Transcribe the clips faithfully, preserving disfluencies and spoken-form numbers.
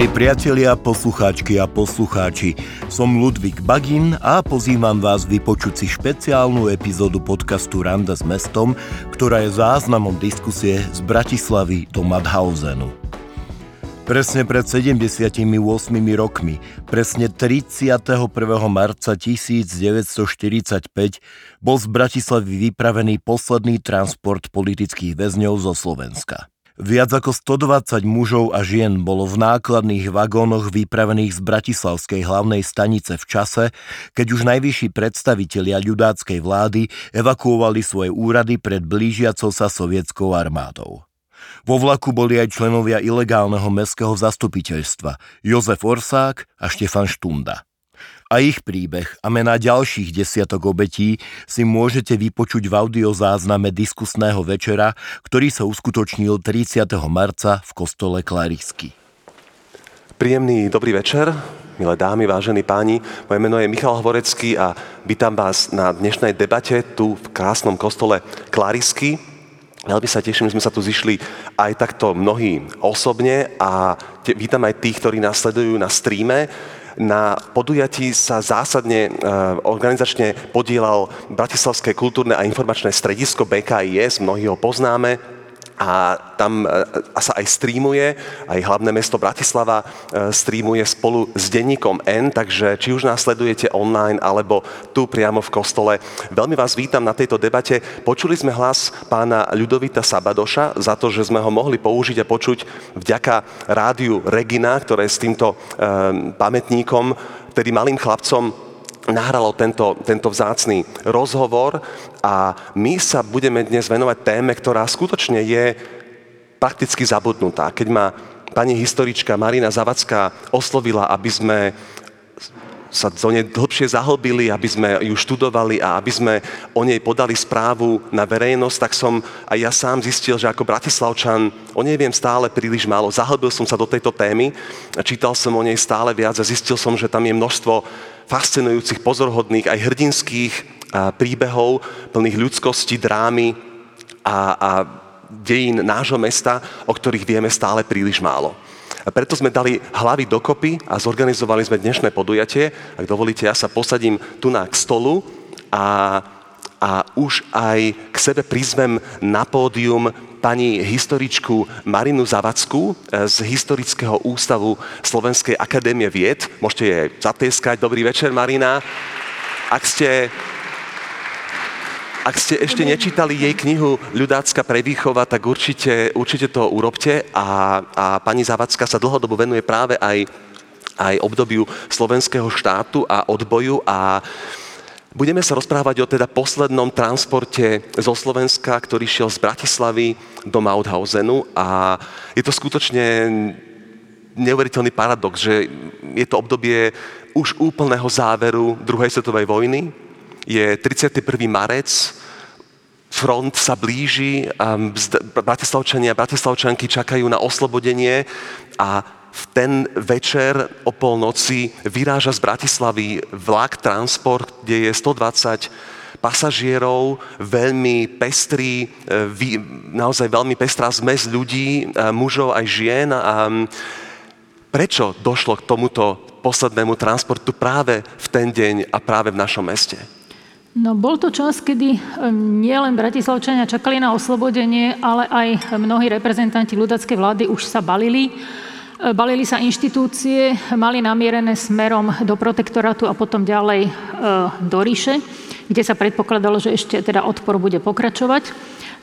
Milí priatelia, poslucháčky a poslucháči, som Ludvík Bagín a pozývam vás vypočuť si špeciálnu epizódu podcastu Randa s mestom, ktorá je záznamom diskusie z Bratislavy do Mauthausenu. Presne pred sedemdesiatimi ôsmimi rokmi, presne tridsiateho prvého marca tisícdeväťstoštyridsaťpäť, bol z Bratislavy vypravený posledný transport politických väzňov zo Slovenska. Viac ako stodvadsať mužov a žien bolo v nákladných vagónoch vypravených z bratislavskej hlavnej stanice v čase, keď už najvyšší predstavitelia ľudáckej vlády evakuovali svoje úrady pred blížiacou sa sovietskou armádou. Vo vlaku boli aj členovia ilegálneho mestského zastupiteľstva Jozef Orsák a Štefan Štunda. A ich príbeh a mená ďalších desiatok obetí si môžete vypočuť v audiozázname diskusného večera, ktorý sa uskutočnil tridsiateho marca v kostole Klarisky. Príjemný dobrý večer, milé dámy, vážení páni. Moje meno je Michal Hvorecký a vítam vás na dnešnej debate tu v krásnom kostole Klarisky. Veľmi sa teším, že sme sa tu zišli aj takto mnohí osobne a te, vítam aj tých, ktorí nás sledujú na streame. Na podujatí sa zásadne organizačne podielal Bratislavské kultúrne a informačné stredisko bé ká í es, mnohí ho poznáme a tam sa aj streamuje, aj hlavné mesto Bratislava streamuje spolu s denníkom N, takže či už nás sledujete online alebo tu priamo v kostole. Veľmi vás vítam na tejto debate. Počuli sme hlas pána Ľudovita Sabadoša za to, že sme ho mohli použiť a počuť vďaka rádiu Regina, ktoré s týmto um, pamätníkom, tedy malým chlapcom, nahralo tento, tento vzácny rozhovor a my sa budeme dnes venovať téme, ktorá skutočne je prakticky zabudnutá. Keď ma pani historička Marina Zavacká oslovila, aby sme sa do nej dlhšie zahlbili, aby sme ju študovali a aby sme o nej podali správu na verejnosť, tak som aj ja sám zistil, že ako Bratislavčan o nej viem stále príliš málo. Zahlbil som sa do tejto témy, čítal som o nej stále viac a zistil som, že tam je množstvo fascinujúcich, pozorhodných, aj hrdinských príbehov, plných ľudskosti, drámy a, a dejín nášho mesta, o ktorých vieme stále príliš málo. A preto sme dali hlavy dokopy a zorganizovali sme dnešné podujatie. Ak dovolíte, ja sa posadím tu na k stolu a, a už aj k sebe prizvem na pódium pani historičku Marinu Zavadskú z Historického ústavu Slovenskej akadémie vied. Môžete jej zatieskať. Dobrý večer, Marina. Ak ste... Ak ste ešte nečítali jej knihu Ľudácka prevýchova, tak určite, určite to urobte a, a pani Zavacká sa dlhodobo venuje práve aj, aj obdobiu slovenského štátu a odboju a budeme sa rozprávať o teda poslednom transporte zo Slovenska, ktorý šiel z Bratislavy do Mauthausenu a je to skutočne neuveriteľný paradox, že je to obdobie už úplného záveru druhej svetovej vojny. Je tridsiateho prvého marca, front sa blíži, Bratislavčania a Bratislavčanky čakajú na oslobodenie a v ten večer o polnoci vyráža z Bratislavy vlak transport, kde je stodvadsať pasažierov, veľmi pestrý, naozaj veľmi pestrá zmes ľudí, mužov aj žien. A prečo došlo k tomuto poslednému transportu práve v ten deň a práve v našom meste? No, bol to čas, kedy nielen Bratislavčania čakali na oslobodenie, ale aj mnohí reprezentanti ľudáckej vlády už sa balili. Balili sa inštitúcie, mali namierené smerom do protektorátu a potom ďalej do ríše, kde sa predpokladalo, že ešte teda odpor bude pokračovať.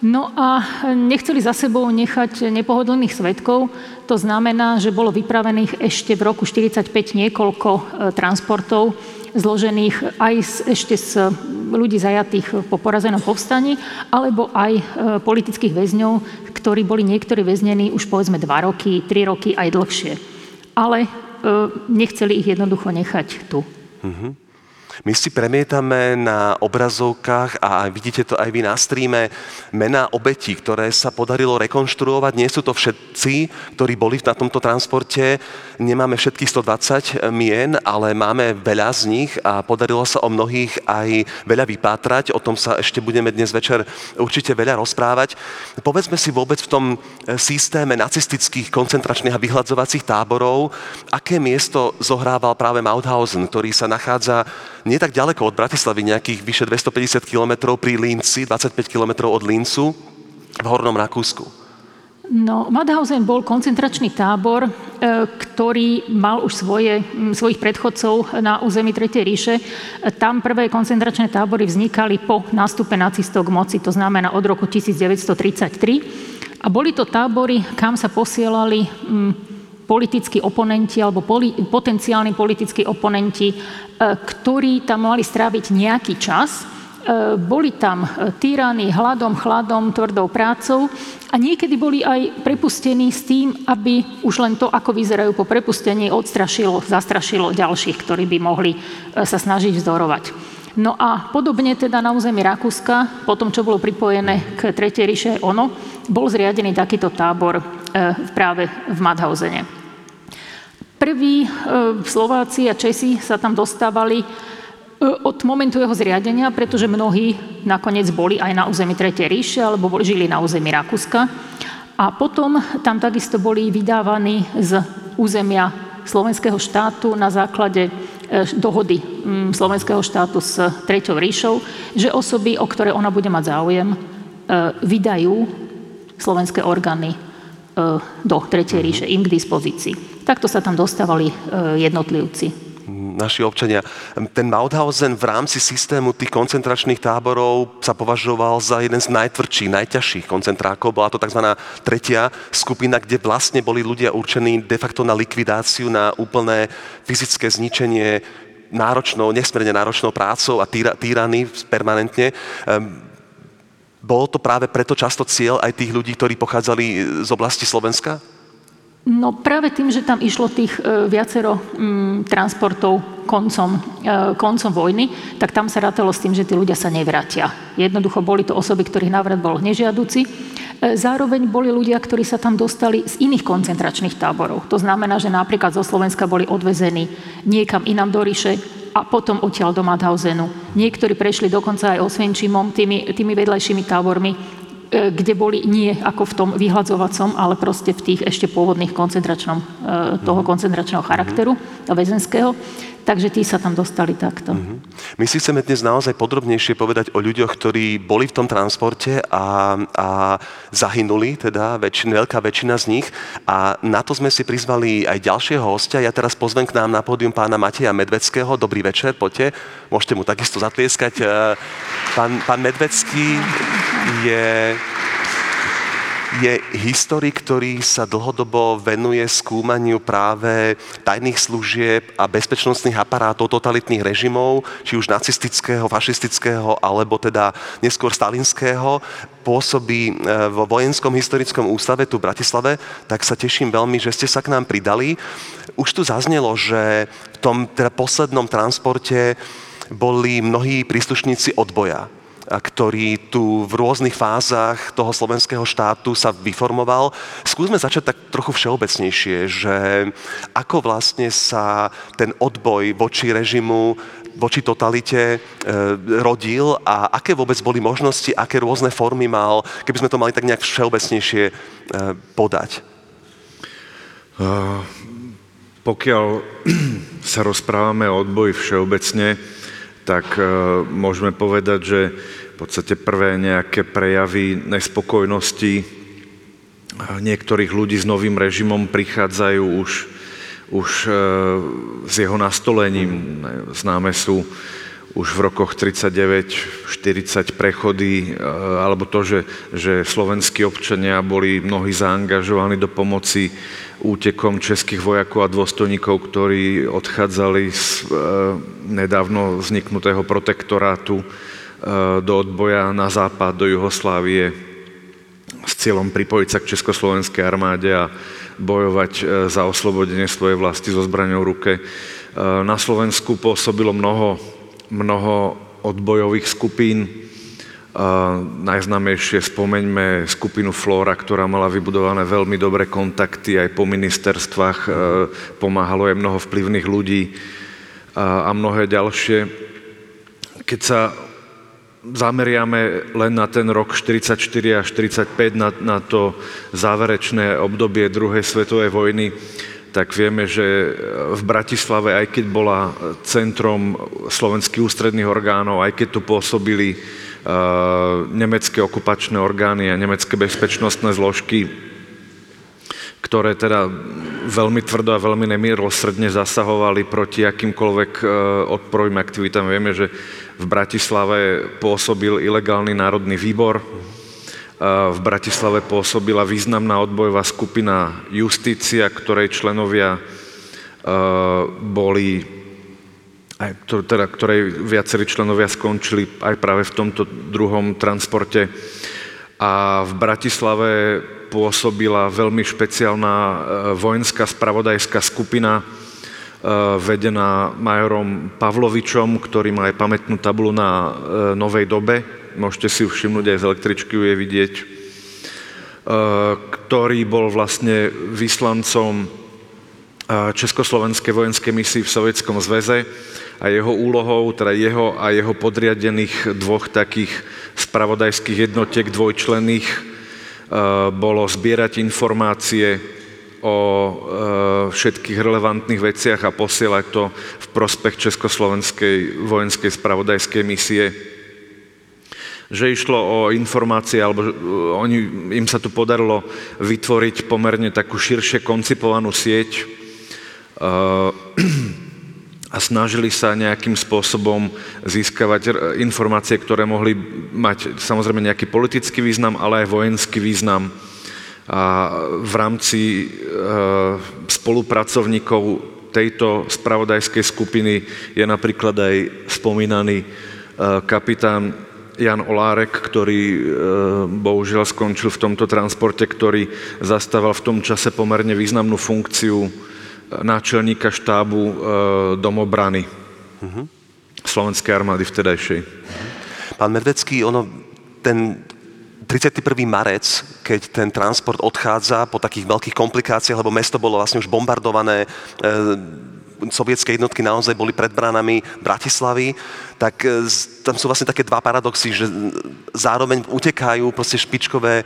No a nechceli za sebou nechať nepohodlných svedkov. To znamená, že bolo vypravených ešte v roku štyridsaťpäť niekoľko transportov, zložených aj z, ešte z ľudí zajatých po porazenom povstaní, alebo aj e, politických väzňov, ktorí boli niektorí väznení už povedzme dva roky, tri roky aj dlhšie. Ale e, nechceli ich jednoducho nechať tu. Mm-hmm. My si premietame na obrazovkách a vidíte to aj vy na streame mená obetí, ktoré sa podarilo rekonštruovať. Nie sú to všetci, ktorí boli na tomto transporte. Nemáme všetkých stodvadsať mien, ale máme veľa z nich a podarilo sa o mnohých aj veľa vypátrať. O tom sa ešte budeme dnes večer určite veľa rozprávať. Povedzme si vôbec v tom systéme nacistických koncentračných a vyhladzovacích táborov, aké miesto zohrával práve Mauthausen, ktorý sa nachádza nie tak ďaleko od Bratislavy, nejakých vyše dvestopäťdesiat kilometrov pri Linci, dvadsaťpäť kilometrov od Lincu v Hornom Rakúsku. No, Mauthausen bol koncentračný tábor, ktorý mal už svoje, svojich predchodcov na území Tretej ríše. Tam prvé koncentračné tábory vznikali po nástupe nacistov k moci, to znamená od roku devätnásť tridsaťtri. A boli to tábory, kam sa posielali politickí oponenti alebo poli, potenciálni politickí oponenti, ktorí tam mali stráviť nejaký čas. Boli tam týraní hladom, chladom, tvrdou prácou a niekedy boli aj prepustení s tým, aby už len to, ako vyzerajú po prepustení, odstrašilo, zastrašilo ďalších, ktorí by mohli sa snažiť vzdorovať. No a podobne teda na území Rakúska, po tom, čo bolo pripojené k Tretej ríše, ono, bol zriadený takýto tábor e, práve v Mauthausene. Prví e, Slováci a Česi sa tam dostávali e, od momentu jeho zriadenia, pretože mnohí nakoniec boli aj na území Tretej ríše, alebo boli, žili na území Rakúska. A potom tam takisto boli vydávaní z územia slovenského štátu na základe dohody slovenského štátu s Treťou ríšou, že osoby, o ktoré ona bude mať záujem, vydajú slovenské orgány do Tretej ríše, im k dispozícii. Takto sa tam dostávali jednotlivci. Naši občania. Ten Mauthausen v rámci systému tých koncentračných táborov sa považoval za jeden z najtvrdších, najťažších koncentrákov. Bola to tzv. Tretia skupina, kde vlastne boli ľudia určení de facto na likvidáciu, na úplné fyzické zničenie náročnou, nesmierne náročnou prácou a týra, týraní permanentne. Bolo to práve preto často cieľ aj tých ľudí, ktorí pochádzali z oblasti Slovenska? No práve tým, že tam išlo tých e, viacero m, transportov koncom, e, koncom vojny, tak tam sa rátalo s tým, že tí ľudia sa nevrátia. Jednoducho boli to osoby, ktorých návrat bol nežiaduci. E, zároveň boli ľudia, ktorí sa tam dostali z iných koncentračných táborov. To znamená, že napríklad zo Slovenska boli odvezení niekam inam do ríše a potom odtiaľ do Mauthausenu. Niektorí prešli dokonca aj Osvienčimom, tými, tými vedľajšími tábormi, kde boli nie ako v tom vyhľadzovacom, ale proste v tých ešte pôvodných koncentračnom, toho koncentračného charakteru, väzenského. Takže tí sa tam dostali takto. Mm-hmm. My si chceme dnes naozaj podrobnejšie povedať o ľuďoch, ktorí boli v tom transporte a, a zahynuli, teda väčšin, veľká väčšina z nich. A na to sme si prizvali aj ďalšieho hostia. Ja teraz pozvem k nám na pódium pána Mateja Medveckého. Dobrý večer, poďte. Môžete mu takisto zatlieskať. Pán, pán Medvecký je... je historik, ktorý sa dlhodobo venuje skúmaniu práve tajných služieb a bezpečnostných aparátov totalitných režimov, či už nacistického, fašistického, alebo teda neskôr stalinského. Pôsobí vo Vojenskom historickom ústave tu v Bratislave, tak sa teším veľmi, že ste sa k nám pridali. Už tu zaznelo, že v tom teda poslednom transporte boli mnohí príslušníci odboja, ktorý tu v rôznych fázach toho slovenského štátu sa vyformoval. Skúsme začať tak trochu všeobecnejšie, že ako vlastne sa ten odboj voči režimu, voči totalite e, rodil a aké vôbec boli možnosti, aké rôzne formy mal, keby sme to mali tak nejak všeobecnejšie e, podať. Uh, pokiaľ sa rozprávame o odboji všeobecne, tak e, môžeme povedať, že v podstate prvé nejaké prejavy nespokojnosti niektorých ľudí s novým režimom prichádzajú už, už e, s jeho nastolením. Známe sú už v rokoch tridsaťdeväť štyridsať prechody, e, alebo to, že, že slovenskí občania boli mnohí zaangažovaní do pomoci útekom českých vojakov a dôstojníkov, ktorí odchádzali z e, nedávno vzniknutého protektorátu e, do odboja na západ, do Juhoslávie s cieľom pripojiť sa k československej armáde a bojovať e, za oslobodenie svojej vlasti so zbraňou v ruke. E, na Slovensku pôsobilo mnoho mnoho odbojových skupín. Najznámejšie spomeňme skupinu Flóra, ktorá mala vybudované veľmi dobré kontakty aj po ministerstvách, pomáhalo aj mnoho vplyvných ľudí a mnohé ďalšie. Keď sa zameriame len na ten rok štyridsaťštyri a štyridsaťpäť, na, na to záverečné obdobie druhej svetovej vojny, tak vieme, že v Bratislave, aj keď bola centrom slovenských ústredných orgánov, aj keď tu pôsobili nemecké okupačné orgány a nemecké bezpečnostné zložky, ktoré teda veľmi tvrdo a veľmi nemilosrdne zasahovali proti akýmkoľvek odporovým aktivitám. Vieme, že v Bratislave pôsobil ilegálny národný výbor, v Bratislave pôsobila významná odbojová skupina Justícia, ktorej členovia boli... Aj, teda, ktorej viacerí členovia skončili aj práve v tomto druhom transporte. A v Bratislave pôsobila veľmi špeciálna vojenská spravodajská skupina, vedená majorom Pavlovičom, ktorý má aj pamätnú tabuľu na Novej Dobe. Môžete si ju všimnúť, aj z električky ju je vidieť. Ktorý bol vlastne vyslancom Československej vojenskej misie v Sovietskom zväze a jeho úlohou, teda jeho a jeho podriadených dvoch takých spravodajských jednotiek dvojčlenných bolo zbierať informácie o všetkých relevantných veciach a posielať to v prospech Československej vojenskej spravodajskej misie. Že išlo o informácie, alebo oni, im sa tu podarilo vytvoriť pomerne takú širšie koncipovanú sieť a snažili sa nejakým spôsobom získavať informácie, ktoré mohli mať samozrejme nejaký politický význam, ale aj vojenský význam. A v rámci spolupracovníkov tejto spravodajskej skupiny je napríklad aj spomínaný kapitán Jan Olárek, ktorý bohužiaľ skončil v tomto transporte, ktorý zastával v tom čase pomerne významnú funkciu náčelníka štábu e, domobrany uh-huh. Slovenskej armády vtedajšej. Uh-huh. Pán Medvecký, ono, ten tridsiateho prvého marca, keď ten transport odchádza po takých veľkých komplikáciách, lebo mesto bolo vlastne už bombardované, e, sovietské jednotky naozaj boli pred bránami Bratislavy, tak e, tam sú vlastne také dva paradoxy, že zároveň utekajú proste špičkové e,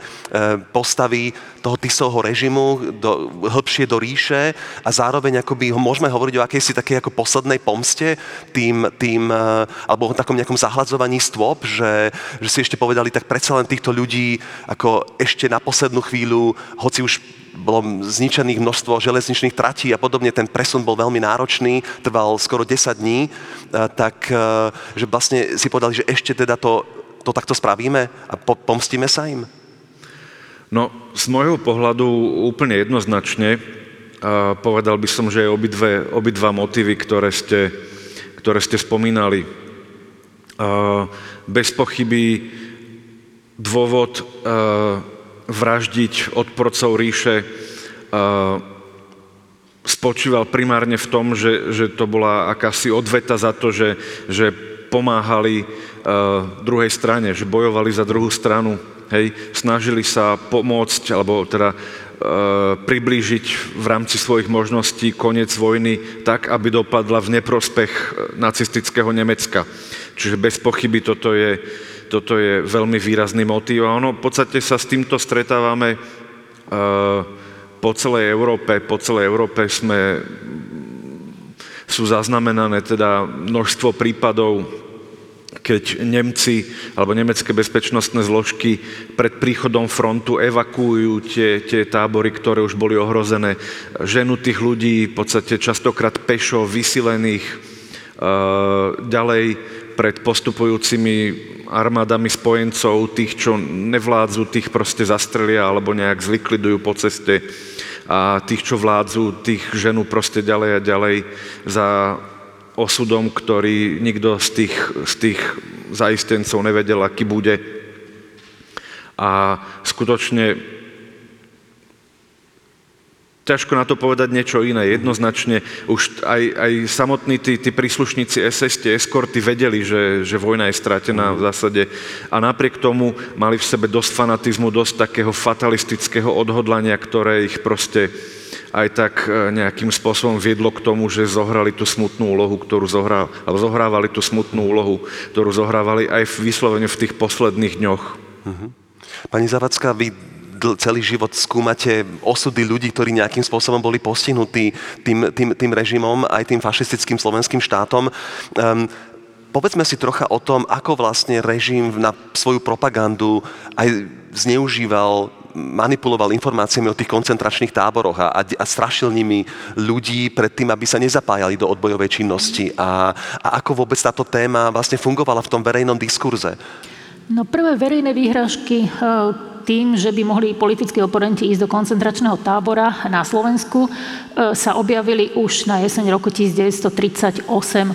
postavy toho Tisovho režimu do, hĺbšie do ríše a zároveň akoby môžeme hovoriť o akejsi takej ako poslednej pomste tým, tým e, alebo o takom nejakom zahladzovaní stôp, že, že si ešte povedali, tak predsa len týchto ľudí ako ešte na poslednú chvíľu, hoci už bolo zničených množstvo železničných tratí a podobne, ten presun bol veľmi náročný, trval skoro desať dní, tak že vlastne si povedali, že ešte teda to, to takto spravíme a po, pomstíme sa im? No, z môjho pohľadu úplne jednoznačne povedal by som, že je obidve, obidva motívy, ktoré ste, ktoré ste spomínali. Bez pochyby dôvod vraždiť odporcov ríše spočíval primárne v tom, že, že to bola akási odveta za to, že, že pomáhali druhej strane, že bojovali za druhú stranu, hej, snažili sa pomôcť, alebo teda priblížiť v rámci svojich možností koniec vojny tak, aby dopadla v neprospech nacistického Nemecka. Čiže bez pochyby toto je Toto je veľmi výrazný motív a ono v podstate sa s týmto stretávame e, po celej Európe. Po celej Európe sme, sú zaznamenané teda množstvo prípadov, keď Nemci alebo nemecké bezpečnostné zložky pred príchodom frontu evakuujú tie, tie tábory, ktoré už boli ohrozené. Ženú tých ľudí, v podstate častokrát pešo, vysilených e, ďalej pred postupujúcimi armádami spojencov, tých, čo nevládzu, tých proste zastrelia alebo nejak zlikvidujú po ceste a tých, čo vládzu, tých ženú proste ďalej a ďalej za osudom, ktorý nikto z tých, z tých zaistencov nevedel, aký bude. A skutočne Ťažko na to povedať niečo iné. Jednoznačne už aj, aj samotní tí, tí príslušníci es es, tie eskorty vedeli, že, že vojna je stratená v zásade. A napriek tomu mali v sebe dosť fanatizmu, dosť takého fatalistického odhodlania, ktoré ich proste aj tak nejakým spôsobom viedlo k tomu, že zohrali tú smutnú úlohu, ktorú zohrá, alebo zohrávali tú smutnú úlohu, ktorú zohrávali aj v, vyslovene v tých posledných dňoch. Mhm. Pani Zavadzká, vy celý život skúmate osudy ľudí, ktorí nejakým spôsobom boli postihnutí tým, tým, tým režimom, aj tým fašistickým slovenským štátom. Um, povedzme si trocha o tom, ako vlastne režim na svoju propagandu aj zneužíval, manipuloval informáciami o tých koncentračných táboroch a, a strašil nimi ľudí pred tým, aby sa nezapájali do odbojovej činnosti. A, a ako vôbec táto téma vlastne fungovala v tom verejnom diskurze? No prvé verejné výhražky tým, že by mohli politickí oponenti ísť do koncentračného tábora na Slovensku, sa objavili už na jeseň roku devätnásť tridsaťosem.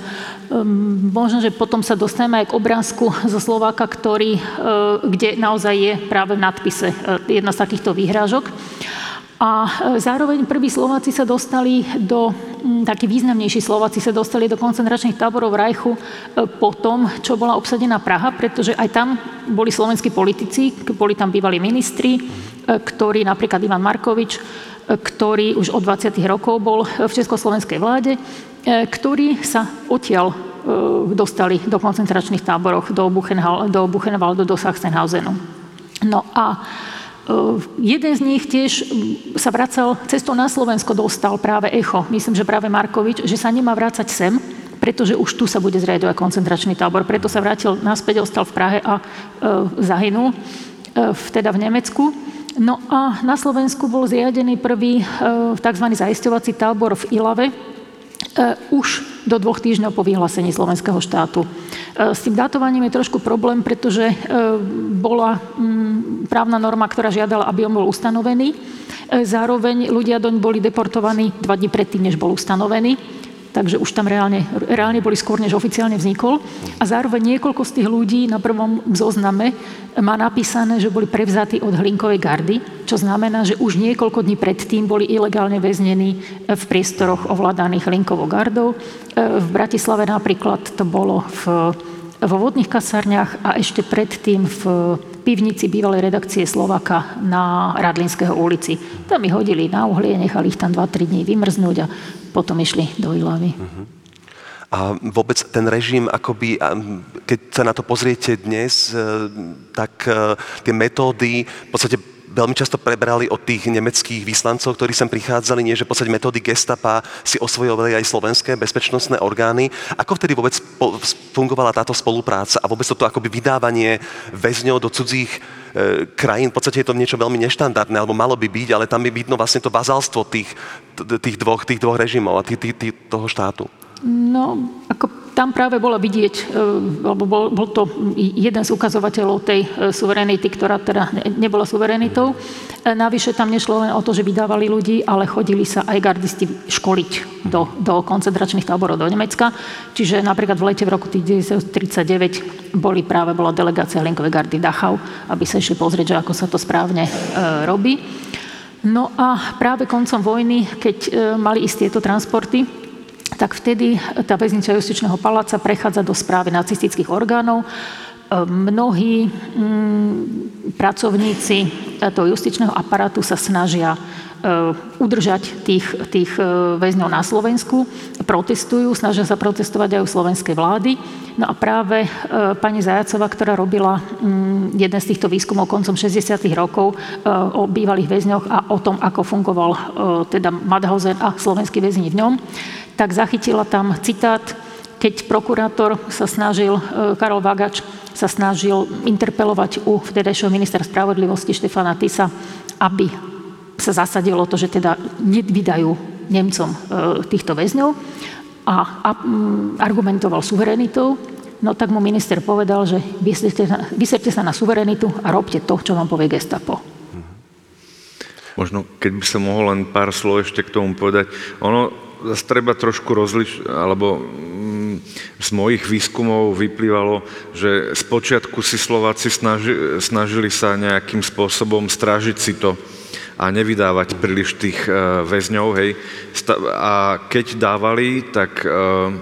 Možno, že potom sa dostaneme aj k obrázku zo Slováka, ktorý, kde naozaj je práve v nadpise jedna z takýchto výhrážok. A zároveň prví Slováci sa dostali do, takí významnejší Slováci sa dostali do koncentračných táborov v Rajchu po tom, čo bola obsadená Praha, pretože aj tam boli slovenskí politici, boli tam bývalí ministri, ktorí, napríklad Ivan Markovič, ktorý už od dvadsiatych rokov bol v československej vláde, ktorí sa odtiaľ dostali do koncentračných táborov, do Buchenwaldu, do Sachsenhausenu. No a jeden z nich tiež sa vracal, cestou na Slovensko dostal práve echo, myslím, že práve Markovič, že sa nemá vrácať sem, pretože už tu sa bude zriadovať koncentračný tábor. Preto sa vrátil naspäť, ostal v Prahe a e, zahynul, e, teda v Nemecku. No a na Slovensku bol zriadený prvý e, tzv. Zaisťovací tábor v Ilave, už do dvoch týždňov po vyhlásení slovenského štátu. S tým datovaním je trošku problém, pretože bola právna norma, ktorá žiadala, aby on bol ustanovený. Zároveň ľudia doň boli deportovaní dva dni predtým, než bol ustanovený. Takže už tam reálne, reálne boli skôr, než oficiálne vznikol. A zároveň niekoľko z tých ľudí na prvom zozname má napísané, že boli prevzatí od Hlinkovej gardy, čo znamená, že už niekoľko dní predtým boli ilegálne väznení v priestoroch ovládaných Hlinkovou gardou. V Bratislave napríklad to bolo v, vo vodných kasárniach a ešte predtým v pivnici bývalej redakcie Slovaka na Radlinského ulici. Tam ich hodili na uhlie, nechali ich tam dva tri dní vymrznúť a potom išli do Ilavy. Uh-huh. A vôbec ten režim, akoby, keď sa na to pozriete dnes, tak tie metódy v podstate veľmi často prebrali od tých nemeckých vyslancov, ktorí sem prichádzali, nie, že v podstate metódy gestapa si osvojovali aj slovenské bezpečnostné orgány. Ako vtedy vôbec fungovala táto spolupráca a vôbec toto akoby vydávanie väzňov do cudzích krajín, v podstate je to niečo veľmi neštandardné, alebo malo by byť, ale tam je vidno vlastne to vazalstvo tých, tých, dvoch, tých dvoch režimov a tých, tých, toho štátu. No, ako tam práve bola vidieť, alebo bol, bol to jeden z ukazovateľov tej suverenity, ktorá teda nebola suverenitou. Navyše tam nešlo len o to, že vydávali ľudí, ale chodili sa aj gardisti školiť do, do koncentračných táborov do Nemecka. Čiže napríklad v lete v roku devätnásť tridsaťdeväť boli práve bola delegácia Hlinkovej gardy Dachau, aby sa išli pozrieť, že ako sa to správne e, robí. No a práve koncom vojny, keď e, mali ísť tieto transporty, tak vtedy tá väznica Justičného paláca prechádza do správy nacistických orgánov. Mnohí mm, pracovníci toho justičného aparátu sa snažia e, udržať tých, tých väzňov na Slovensku, protestujú, snažia sa protestovať aj u slovenskej vlády. No a práve e, pani Zajacová, ktorá robila mm, jeden z týchto výskumov koncom šesťdesiatych rokov e, o bývalých väzňoch a o tom, ako fungoval e, teda Mauthausen a slovenskí väzni v ňom, tak zachytila tam citát, keď prokurátor sa snažil, Karol Vagač sa snažil interpelovať u vtedajšieho ministra spravodlivosti Štefana Tisa, aby sa zasadilo to, že teda nevydajú Nemcom týchto väzňov a, a argumentoval suverenitou. No tak mu minister povedal, že vyserte sa na suverenitu a robte to, čo vám povie gestapo. Možno, keď by som mohol len pár slov ešte k tomu povedať. Ono zase treba trošku rozlišiť, alebo mm, z mojich výskumov vyplývalo, že spočiatku si Slováci snaži, snažili sa nejakým spôsobom strážiť si to, a nevydávať príliš tých uh, väzňov, hej. A keď dávali, tak uh,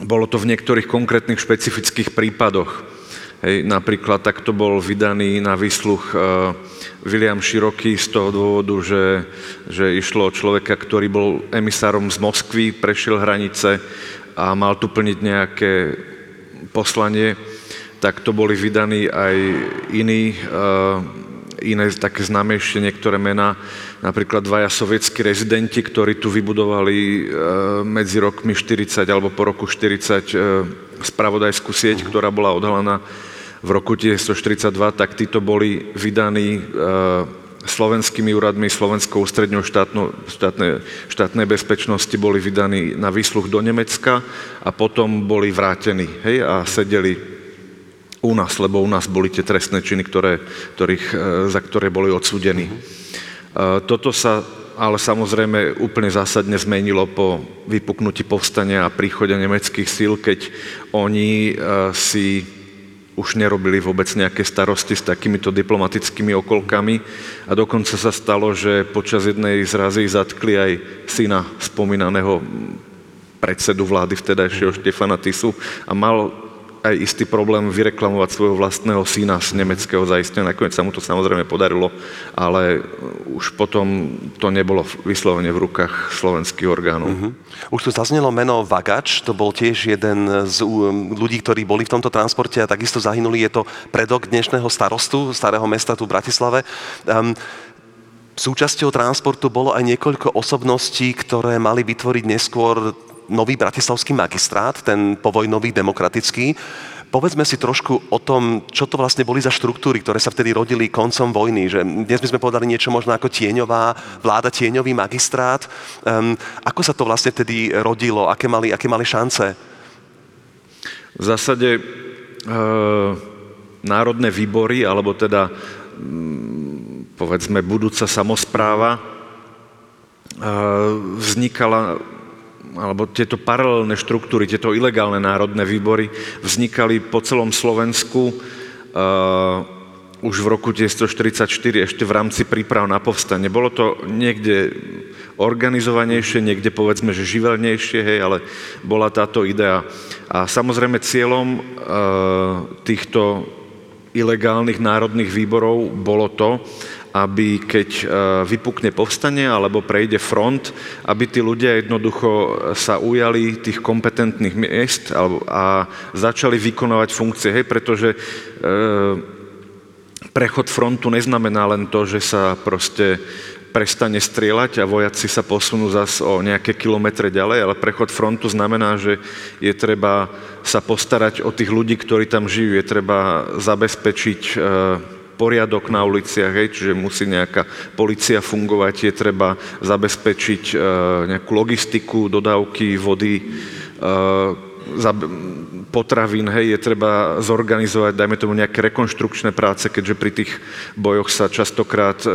bolo to v niektorých konkrétnych špecifických prípadoch. Hej, napríklad takto bol vydaný na výsluch uh, William Široký z toho dôvodu, že, že išlo o človeka, ktorý bol emisárom z Moskvy, prešiel hranice a mal tu plniť nejaké poslanie. Takto boli vydaní aj iní, uh, iné také známejšie niektoré mená, napríklad dvaja sovietskí rezidenti, ktorí tu vybudovali uh, medzi rokmi štyridsať alebo po roku štyridsať uh, spravodajskú sieť, ktorá bola odhalená v roku devätnásťstoštyridsaťdva, tak títo boli vydaní e, slovenskými úradmi, Slovenskou ústredňou štátno, štátne, štátnej bezpečnosti, boli vydaní na výsluch do Nemecka a potom boli vrátení, hej, a sedeli u nás, lebo u nás boli tie trestné činy, ktoré, ktorých, e, za ktoré boli odsúdení. E, toto sa ale samozrejme úplne zásadne zmenilo po vypuknutí povstania a príchode nemeckých síl, keď oni si už nerobili vôbec nejaké starosti s takýmito diplomatickými okolkami a dokonca sa stalo, že počas jednej z razí zatkli aj syna spomínaného predsedu vlády vtedajšieho Štefana Tisu a mal aj istý problém vyreklamovať svojho vlastného syna z nemeckého zaistenia. Nakoniec sa mu to samozrejme podarilo, ale už potom to nebolo vyslovene v rukách slovenských orgánov. Uh-huh. Už tu zaznelo meno Vagač, to bol tiež jeden z ľudí, ktorí boli v tomto transporte a takisto zahynuli. Je to predok dnešného starostu starého mesta tu v Bratislave. Um, súčasťou transportu bolo aj niekoľko osobností, ktoré mali vytvoriť neskôr nový bratislavský magistrát, ten povojnový, demokratický. Povedzme si trošku o tom, čo to vlastne boli za štruktúry, ktoré sa vtedy rodili koncom vojny. Že dnes by sme povedali niečo možno ako tieňová vláda, tieňový magistrát. Um, ako sa to vlastne vtedy rodilo? Aké mali, aké mali šance? V zásade e, národné výbory, alebo teda m, povedzme budúca samospráva e, vznikala alebo tieto paralelné štruktúry, tieto ilegálne národné výbory vznikali po celom Slovensku uh, už v roku devätnásťstoštyridsaťštyri ešte v rámci príprav na povstanie. Bolo to niekde organizovanejšie, niekde povedzme, že živelnejšie, hej, ale bola táto idea. A samozrejme cieľom uh, týchto ilegálnych národných výborov bolo to, aby keď vypukne povstanie alebo prejde front, aby tí ľudia jednoducho sa ujali tých kompetentných miest a začali vykonávať funkcie. Hej, pretože e, prechod frontu neznamená len to, že sa proste prestane strieľať a vojaci sa posunú zase o nejaké kilometre ďalej, ale prechod frontu znamená, že je treba sa postarať o tých ľudí, ktorí tam žijú, je treba zabezpečiť e, poriadok na uliciach, hej, čiže musí nejaká polícia fungovať, je treba zabezpečiť e, nejakú logistiku, dodávky vody, e, za, potravín, hej, je treba zorganizovať, dajme tomu, nejaké rekonštrukčné práce, keďže pri tých bojoch sa častokrát e,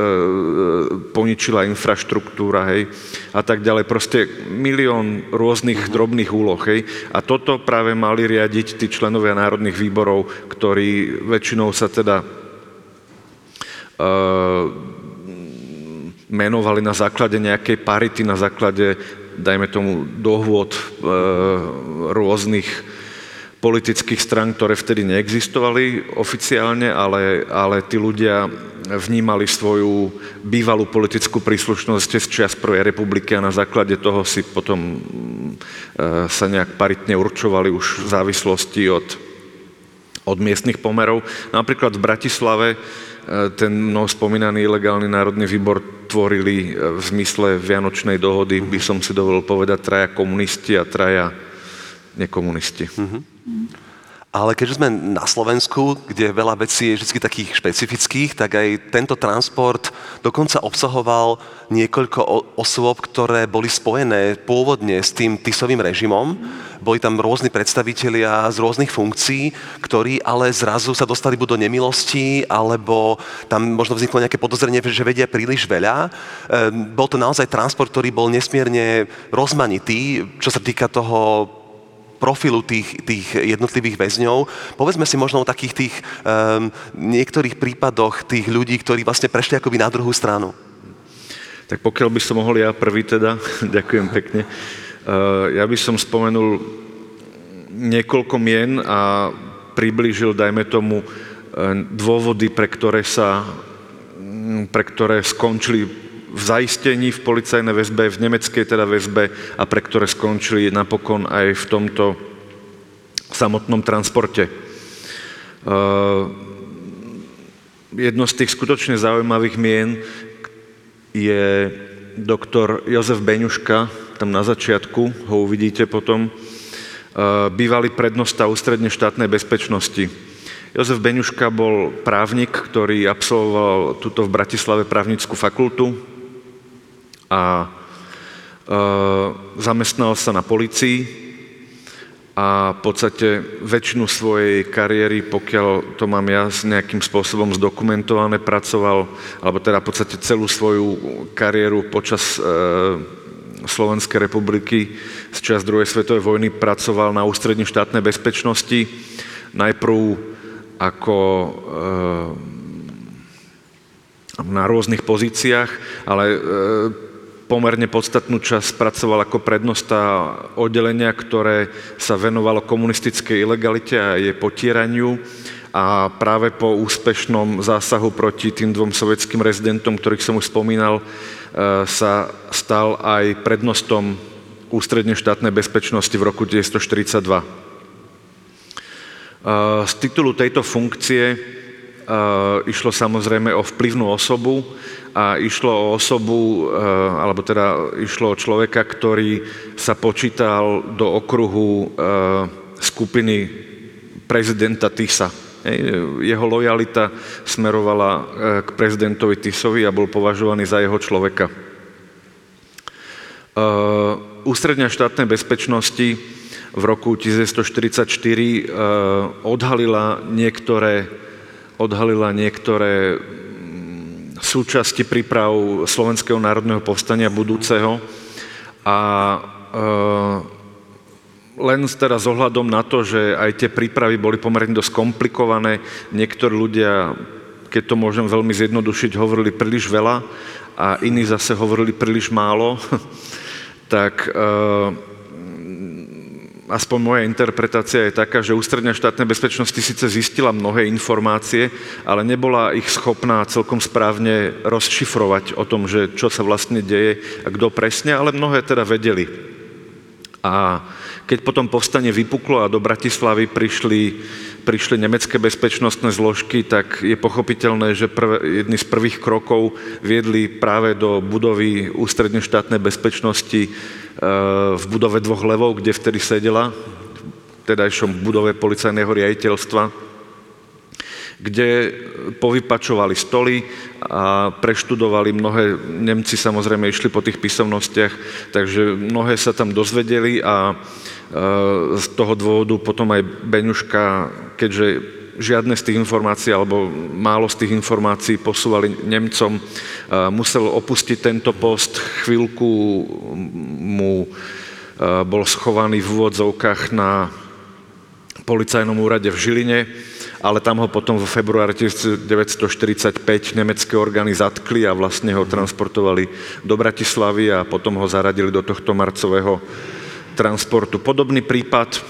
poničila infraštruktúra, hej, a tak ďalej. Proste milión rôznych drobných úloh, hej. A toto práve mali riadiť tí členovia národných výborov, ktorí väčšinou sa teda menovali na základe nejakej parity, na základe, dajme tomu, dohôd e, rôznych politických strán, ktoré vtedy neexistovali oficiálne, ale, ale tí ľudia vnímali svoju bývalú politickú príslušnosť z čias Prvej republiky a na základe toho si potom e, sa nejak paritne určovali už v závislosti od, od miestnych pomerov. Napríklad v Bratislave ten mnou spomínaný ilegálny národný výbor tvorili v zmysle Vianočnej dohody, by som si dovolil povedať, traja komunisti a traja nekomunisti. Mm-hmm. Ale keďže sme na Slovensku, kde veľa vecí je vždy takých špecifických, tak aj tento transport dokonca obsahoval niekoľko osôb, ktoré boli spojené pôvodne s tým Tisovým režimom. Boli tam rôzni predstavitelia z rôznych funkcií, ktorí ale zrazu sa dostali buď do nemilosti, alebo tam možno vzniklo nejaké podozrenie, že vedia príliš veľa. Bol to naozaj transport, ktorý bol nesmierne rozmanitý, čo sa týka toho profilu tých, tých jednotlivých väzňov. Povedzme si možno o takých tých um, niektorých prípadoch tých ľudí, ktorí vlastne prešli akoby na druhú stranu. Tak pokiaľ by som mohol ja prvý teda, ďakujem pekne, ja by som spomenul niekoľko mien a priblížil, dajme tomu, dôvody, pre ktoré sa, pre ktoré skončili v zaistení v policajnej väzbe, v nemeckej teda väzbe a pre ktoré skončili napokon aj v tomto samotnom transporte. Jedno z tých skutočne zaujímavých mien je doktor Jozef Beňuška, tam na začiatku, ho uvidíte potom, bývalý prednosta Ústredne štátnej bezpečnosti. Jozef Beňuška bol právnik, ktorý absolvoval tuto v Bratislave právnickú fakultu a zamestnal sa na polícii a v podstate väčšinu svojej kariéry, pokiaľ to mám ja nejakým spôsobom zdokumentované, pracoval, alebo teda v podstate celú svoju kariéru počas e, Slovenskej republiky z čias druhej svetovej vojny pracoval na Ústrední štátnej bezpečnosti. Najprv ako e, na rôznych pozíciách, ale e, pomerne podstatnú časť pracoval ako prednosta oddelenia, ktoré sa venovalo komunistickej ilegalite a jej potieraniu. A práve po úspešnom zásahu proti tým dvom sovietským rezidentom, ktorých som už spomínal, sa stal aj prednostom Ústrednej štátnej bezpečnosti v roku devätnásťstoštyridsaťdva. Z titulu tejto funkcie išlo samozrejme o vplyvnú osobu a išlo o osobu, alebo teda išlo o človeka, ktorý sa počítal do okruhu skupiny prezidenta Tisa. Jeho lojalita smerovala k prezidentovi Tisovi a bol považovaný za jeho človeka. Ústredňa štátnej bezpečnosti v roku devätnásťstoštyridsaťštyri odhalila niektoré odhalila niektoré súčasti príprav Slovenského národného povstania budúceho a e, len teda s ohľadom na to, že aj tie prípravy boli pomerne dosť komplikované, niektorí ľudia, keď to môžem veľmi zjednodušiť, hovorili príliš veľa a iní zase hovorili príliš málo, tak e, aspoň moja interpretácia je taká, že Ústredňa štátnej bezpečnosti síce zistila mnohé informácie, ale nebola ich schopná celkom správne rozšifrovať o tom, že čo sa vlastne deje a kto presne, ale mnohé teda vedeli. A keď potom povstanie vypuklo a do Bratislavy prišli, prišli nemecké bezpečnostné zložky, tak je pochopiteľné, že prv, jedni z prvých krokov viedli práve do budovy Ústrednej štátnej bezpečnosti v budove Dvoch levov, kde vtedy sedela, tedajšom budove policajného riaditeľstva, kde povypačovali stoly a preštudovali mnohé, Nemci samozrejme išli po tých písomnostiach, takže mnohé sa tam dozvedeli a z toho dôvodu potom aj Beňuška, keďže žiadne z tých informácií alebo málo z tých informácií posúvali Nemcom, musel opustiť tento post, chvíľku mu bol schovaný v úvodzovkách na policajnom úrade v Žiline, ale tam ho potom v februári devätnásťstoštyridsaťpäť nemecké orgány zatkli a vlastne ho transportovali do Bratislavy a potom ho zaradili do tohto marcového transportu. Podobný prípad,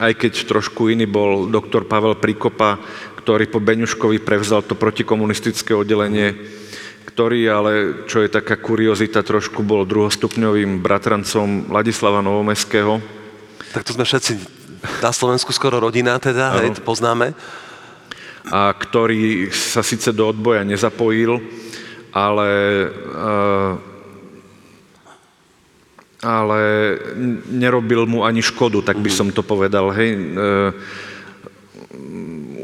aj keď trošku iný, bol doktor Pavel Príkopa, ktorý po Beňuškovi prevzal to protikomunistické oddelenie, ktorý ale, čo je taká kuriozita, trošku bol druhostupňovým bratrancom Ladislava Novomeského. Tak to sme všetci na Slovensku skoro rodina teda, hej, to poznáme. A ktorý sa síce do odboja nezapojil, ale... Uh, ale nerobil mu ani škodu, tak by som to povedal, hej.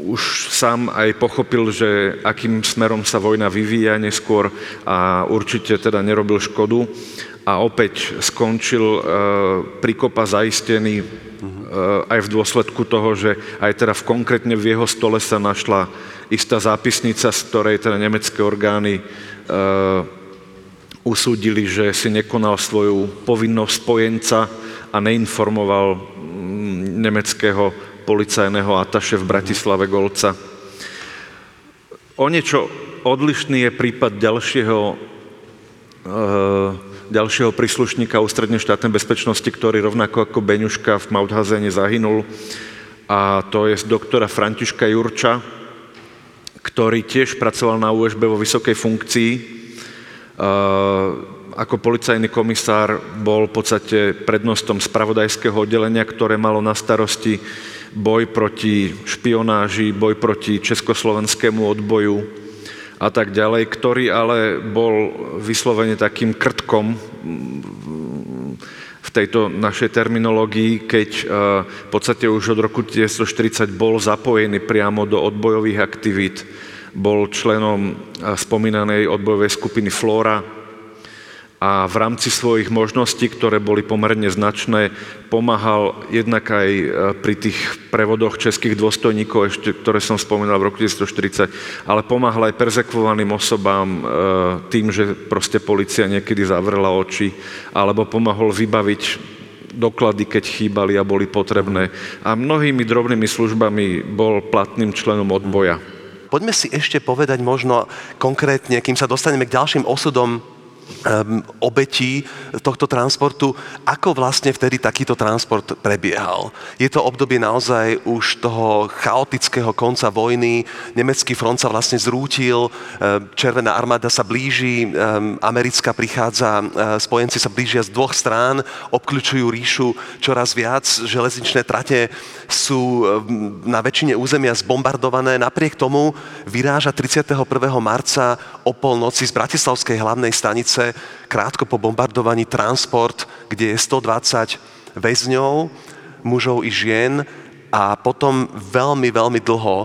Už sám aj pochopil, že akým smerom sa vojna vyvíja neskôr a určite teda nerobil škodu a opäť skončil Príkopa zaistený aj v dôsledku toho, že aj teda v konkrétne v jeho stole sa našla istá zápisnica, z ktorej teda nemecké orgány usúdili, že si nekonal svoju povinnosť spojenca a neinformoval nemeckého policajného ataše v Bratislave Golca. O niečo odlišný je prípad ďalšieho ďalšieho príslušníka ústrednej štátnej bezpečnosti, ktorý rovnako ako Beňuška v Mauthausen zahynul. A to je z doktora Františka Jurča, ktorý tiež pracoval na ú es bé vo vysokej funkcii. Ako policajný komisár bol v podstate prednostom spravodajského oddelenia, ktoré malo na starosti boj proti špionáži, boj proti československému odboju a tak ďalej, ktorý ale bol vyslovene takým krtkom v tejto našej terminológii, keď v podstate už od roku devätnásťstoštyridsať bol zapojený priamo do odbojových aktivít, bol členom spomínanej odbojovej skupiny Flóra a v rámci svojich možností, ktoré boli pomerne značné, pomáhal jednak aj pri tých prevodoch českých dôstojníkov, ešte, ktoré som spomínal v roku devätnásťstoštyridsať, ale pomáhal aj perzekvovaným osobám e, tým, že proste polícia niekedy zavrela oči, alebo pomáhal vybaviť doklady, keď chýbali a boli potrebné. A mnohými drobnými službami bol platným členom odboja. Poďme si ešte povedať možno konkrétne, kým sa dostaneme k ďalším osudom obetí tohto transportu, ako vlastne vtedy takýto transport prebiehal. Je to obdobie naozaj už toho chaotického konca vojny, nemecký front sa vlastne zrútil, Červená armáda sa blíži, americká prichádza, spojenci sa blížia z dvoch strán, obkľučujú ríšu čoraz viac, železničné trate sú na väčšine územia zbombardované, napriek tomu vyráža tridsiateho prvého marca o polnoci z bratislavskej hlavnej stanice krátko po bombardovaní transport, kde je stodvadsať väzňov, mužov i žien a potom veľmi, veľmi dlho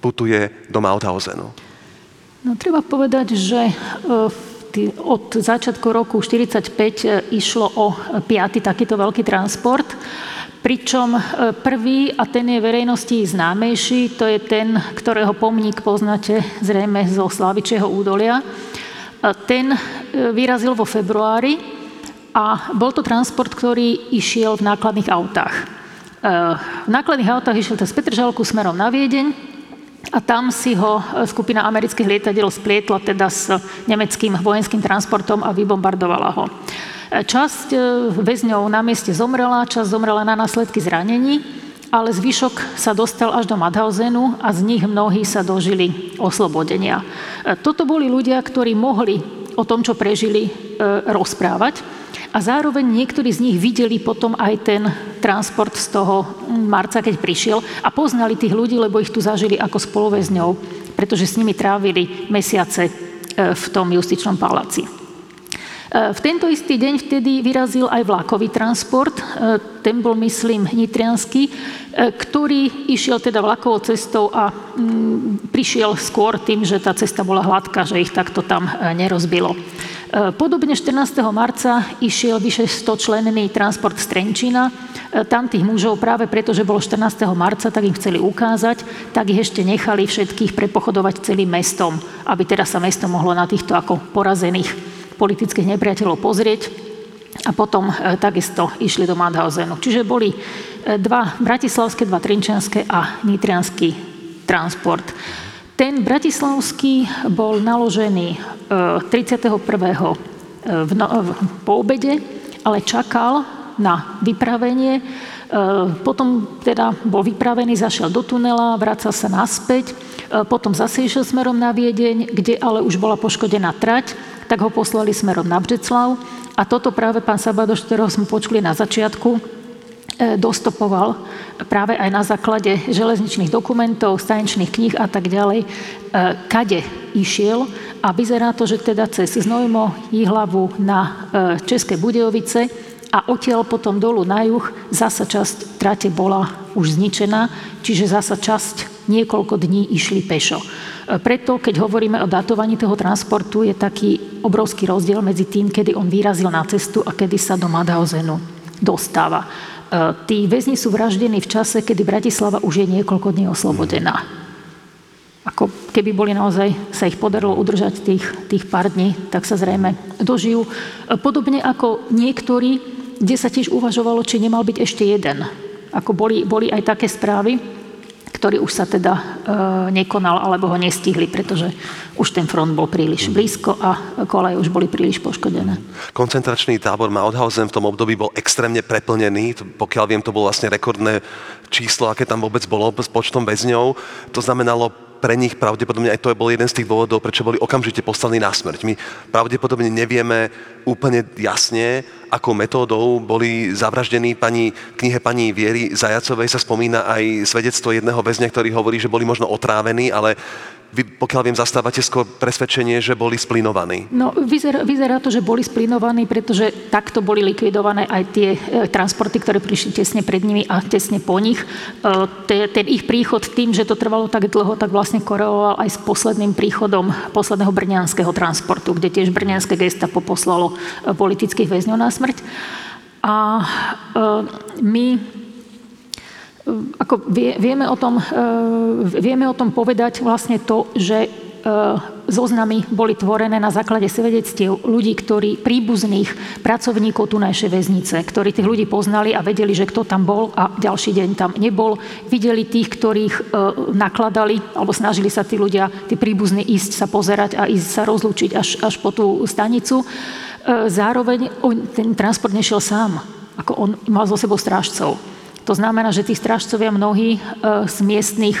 putuje do Mauthausenu. No, treba povedať, že od začiatku roku devätnásťstoštyridsaťpäť išlo o piaty takýto veľký transport, pričom prvý, a ten je verejnosti známejší, to je ten, ktorého pomník poznáte zrejme zo Slavičieho údolia. Ten vyrazil vo februári a bol to transport, ktorý išiel v nákladných autách. V nákladných autách išiel cez Petržalku smerom na Viedeň a tam si ho skupina amerických lietadiel splietla teda s nemeckým vojenským transportom a vybombardovala ho. Časť väzňov na mieste zomrela, časť zomrela na následky zranení, ale zvyšok sa dostal až do Mauthausenu a z nich mnohí sa dožili oslobodenia. Toto boli ľudia, ktorí mohli o tom, čo prežili, rozprávať a zároveň niektorí z nich videli potom aj ten transport z toho marca, keď prišiel a poznali tých ľudí, lebo ich tu zažili ako spoluväzňov, pretože s nimi trávili mesiace v tom justičnom paláci. V tento istý deň vtedy vyrazil aj vlakový transport, ten bol, myslím, nitriansky, ktorý išiel teda vlakovou cestou a prišiel skôr tým, že tá cesta bola hladká, že ich takto tam nerozbilo. Podobne štrnásteho marca išiel vyše stočlenný transport z Trenčína. Tam tých mužov práve preto, že bolo štrnásteho marca, tak im chceli ukázať, tak ich ešte nechali všetkých prepochodovať celým mestom, aby teda sa mesto mohlo na týchto ako porazených politických nepriateľov pozrieť a potom e, takisto išli do Mauthausenu. Čiže boli dva bratislavské, dva trenčianske a nitriansky transport. Ten bratislavský bol naložený e, tridsiateho prvého V, no, v, po obede, ale čakal na vypravenie. E, potom teda bol vypravený, zašiel do tunela, vracal sa naspäť. E, potom zase išiel smerom na Viedeň, kde ale už bola poškodená trať, tak ho poslali smerom na Břeclav a toto práve pán Sabadoš, ktorého sme počuli na začiatku, dostopoval práve aj na základe železničných dokumentov, staničných kníh a tak ďalej, kade išiel a vyzerá to, že teda cez Znojmo, Jihlavu na České Budějovice a odtiaľ potom dolu na juh, zasa časť trate bola už zničená, čiže zasa časť niekoľko dní išli pešo. Preto, keď hovoríme o datovaní toho transportu, je taký obrovský rozdiel medzi tým, kedy on vyrazil na cestu a kedy sa do Mauthausenu dostáva. Tí väzni sú vraždení v čase, kedy Bratislava už je niekoľko dní oslobodená. Ako keby boli naozaj, sa ich podarilo udržať tých, tých pár dní, tak sa zrejme dožijú. Podobne ako niektorí, kde sa tiež uvažovalo, či nemal byť ešte jeden. Ako boli, boli aj také správy, ktorý už sa teda e, nekonal, alebo ho nestihli, pretože už ten front bol príliš blízko a koleje už boli príliš poškodené. Koncentračný tábor Mauthausen v tom období bol extrémne preplnený. Pokiaľ viem, to bolo vlastne rekordné číslo, aké tam vôbec bolo s počtom väzňov. To znamenalo pre nich pravdepodobne, aj to bol jeden z tých dôvodov, prečo boli okamžite postavení na smrť. My pravdepodobne nevieme úplne jasne, akou metódou boli zavraždení. Pani, v knihe pani Viery Zajacovej sa spomína aj svedectvo jedného väzňa, ktorý hovorí, že boli možno otrávení, ale vy, pokiaľ viem, zastávate skôr presvedčenie, že boli splinovaní. No, vyzerá, vyzerá to, že boli splinovaní, pretože takto boli likvidované aj tie e, transporty, ktoré prišli tesne pred nimi a tesne po nich. E, te, ten ich príchod tým, že to trvalo tak dlho, tak vlastne koreloval aj s posledným príchodom posledného brňanského transportu, kde tiež brňanské gestapo poslalo politických väzňov na smrť. A e, my... Ako vie, vieme, o tom, vieme o tom povedať vlastne to, že zoznamy boli tvorené na základe svedectiev ľudí, ktorí, príbuzných pracovníkov tunajšej väznice, ktorí tých ľudí poznali a vedeli, že kto tam bol a ďalší deň tam nebol. Videli tých, ktorých nakladali, alebo snažili sa tí ľudia, tí príbuzní ísť sa pozerať a ísť sa rozlúčiť až, až po tú stanicu. Zároveň ten transport nešiel sám, ako on mal so sebou strážcov. To znamená, že tí strážcovia mnohí z miestnych,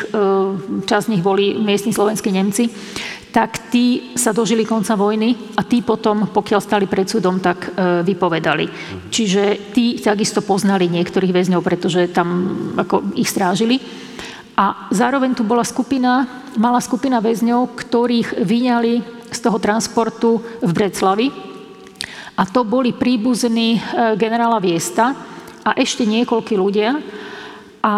časť z nich boli miestni slovenskí Nemci, tak tí sa dožili konca vojny a tí potom, pokiaľ stali pred súdom, tak vypovedali. Čiže tí takisto poznali niektorých väzňov, pretože tam ako ich strážili. A zároveň tu bola skupina, malá skupina väzňov, ktorých vyňali z toho transportu v Breclavi. A to boli príbuzní generála Viesta a ešte niekoľkí ľudia a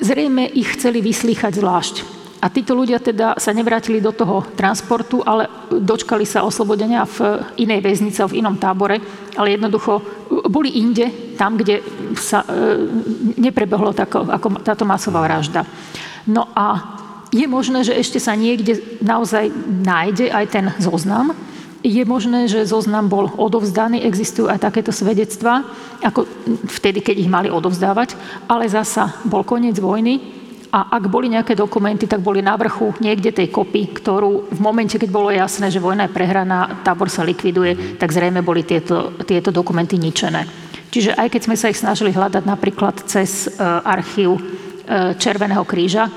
zrejme ich chceli vyslýchať zvlášť. A títo ľudia teda sa nevrátili do toho transportu, ale dočkali sa oslobodenia v inej väznici, v inom tábore, ale jednoducho boli inde, tam, kde sa neprebehlo tako, ako táto masová vražda. No a je možné, že ešte sa niekde naozaj nájde aj ten zoznam. Je možné, že zoznam bol odovzdaný, existujú aj takéto svedectvá, ako vtedy, keď ich mali odovzdávať, ale zasa bol koniec vojny a ak boli nejaké dokumenty, tak boli na vrchu niekde tej kopy, ktorú v momente, keď bolo jasné, že vojna je prehraná, tábor sa likviduje, tak zrejme boli tieto, tieto dokumenty ničené. Čiže aj keď sme sa ich snažili hľadať napríklad cez archív Červeného kríža,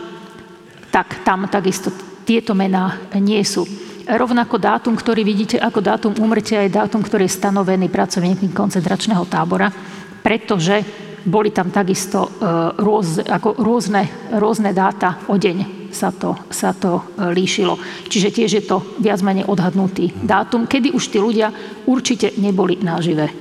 tak tam takisto tieto mená nie sú. Rovnako dátum, ktorý vidíte ako dátum úmrtia, je dátum, ktorý je stanovený pracovníkmi koncentračného tábora, pretože boli tam takisto rôz, ako rôzne, rôzne dáta o deň sa to, sa to líšilo. Čiže tiež je to viac menej odhadnutý dátum, kedy už tí ľudia určite neboli nažive.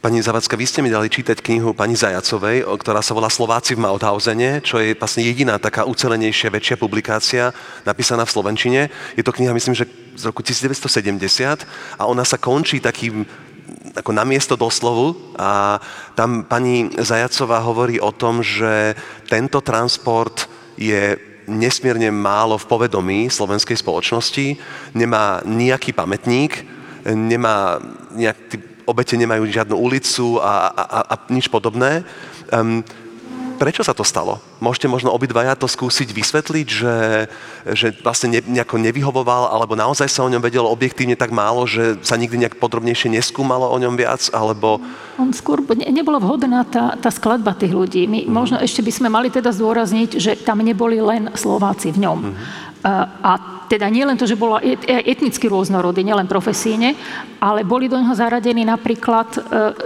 Pani Zavadzka, vy ste mi dali čítať knihu pani Zajacovej, ktorá sa volá Slováci v Mauthausene, čo je vlastne jediná taká ucelenejšia, väčšia publikácia napísaná v slovenčine. Je to kniha, myslím, že z roku devätnásťsedemdesiat a ona sa končí takým ako na miesto doslovu a tam pani Zajacová hovorí o tom, že tento transport je nesmierne málo v povedomí slovenskej spoločnosti, nemá nejaký pamätník, nemá nejaký... obete nemajú žiadnu ulicu a, a, a, a nič podobné. Um, prečo sa to stalo? Môžete možno obidvaja to skúsiť vysvetliť, že, že vlastne ne, nejako nevyhovoval, alebo naozaj sa o ňom vedelo objektívne tak málo, že sa nikdy nejak podrobnejšie neskúmalo o ňom viac, alebo... On skôr ne, nebola vhodná tá, tá skladba tých ľudí. My mm-hmm. možno ešte by sme mali teda zdôrazniť, že tam neboli len Slováci v ňom. Mm-hmm. A teda nie len to, že bolo etnicky rôznorodý, nielen profesíne, ale boli do neho zaradení napríklad,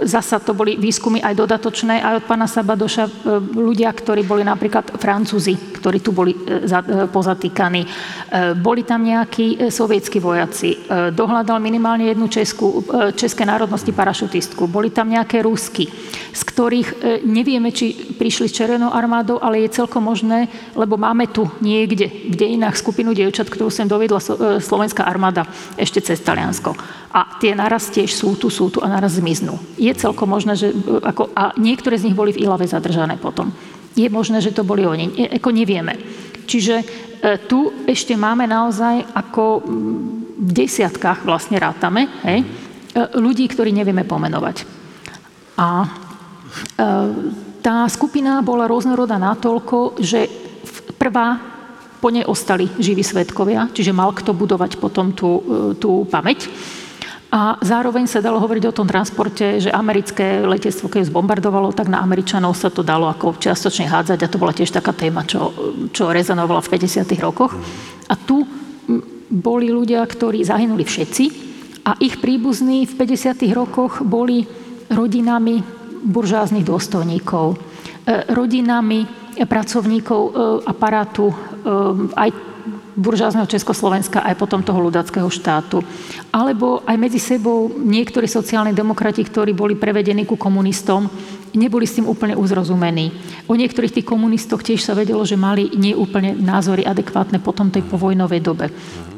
zasa to boli výskumy aj dodatočné, aj od pána Sabadoša, ľudia, ktorí boli napríklad Francúzi, ktorí tu boli pozatýkaní. Boli tam nejakí sovietskí vojaci. Dohľadal minimálne jednu českú, české národnosti parašutistku. Boli tam nejaké Rusky, z ktorých nevieme, či prišli s Červenou armádou, ale je celkom možné, lebo máme tu niekde, kde inách skupinu dievčat, ktorú sem dovedla slovenská armáda ešte cez Taliansko. A tie naraz tiež sú tu, sú tu a naraz zmiznú. Je celkom možné, že ako, a niektoré z nich boli v Ilave zadržané potom. Je možné, že to boli oni. E, ako nevieme. Čiže e, tu ešte máme naozaj ako v desiatkách vlastne rátame, hej, e, ľudí, ktorí nevieme pomenovať. A e, tá skupina bola rôznorodá natoľko, že prvá, po nej ostali živí svedkovia, čiže mal kto budovať potom tú, tú pamäť. A zároveň sa dalo hovoriť o tom transporte, že americké letectvo, keď zbombardovalo, tak na Američanov sa to dalo ako čiastočne hádzať a to bola tiež taká téma, čo, čo rezonovala v päťdesiatych rokoch. A tu boli ľudia, ktorí zahynuli všetci a ich príbuzní v päťdesiatych rokoch boli rodinami buržáznych dôstojníkov, rodinami pracovníkov aparátu aj buržázneho Československa, aj potom toho ľudáckeho štátu. Alebo aj medzi sebou niektorí sociálni demokrati, ktorí boli prevedení ku komunistom, neboli s tým úplne uzrozumení. O niektorých tých komunistoch tiež sa vedelo, že mali neúplne názory adekvátne potom tej povojnovej dobe.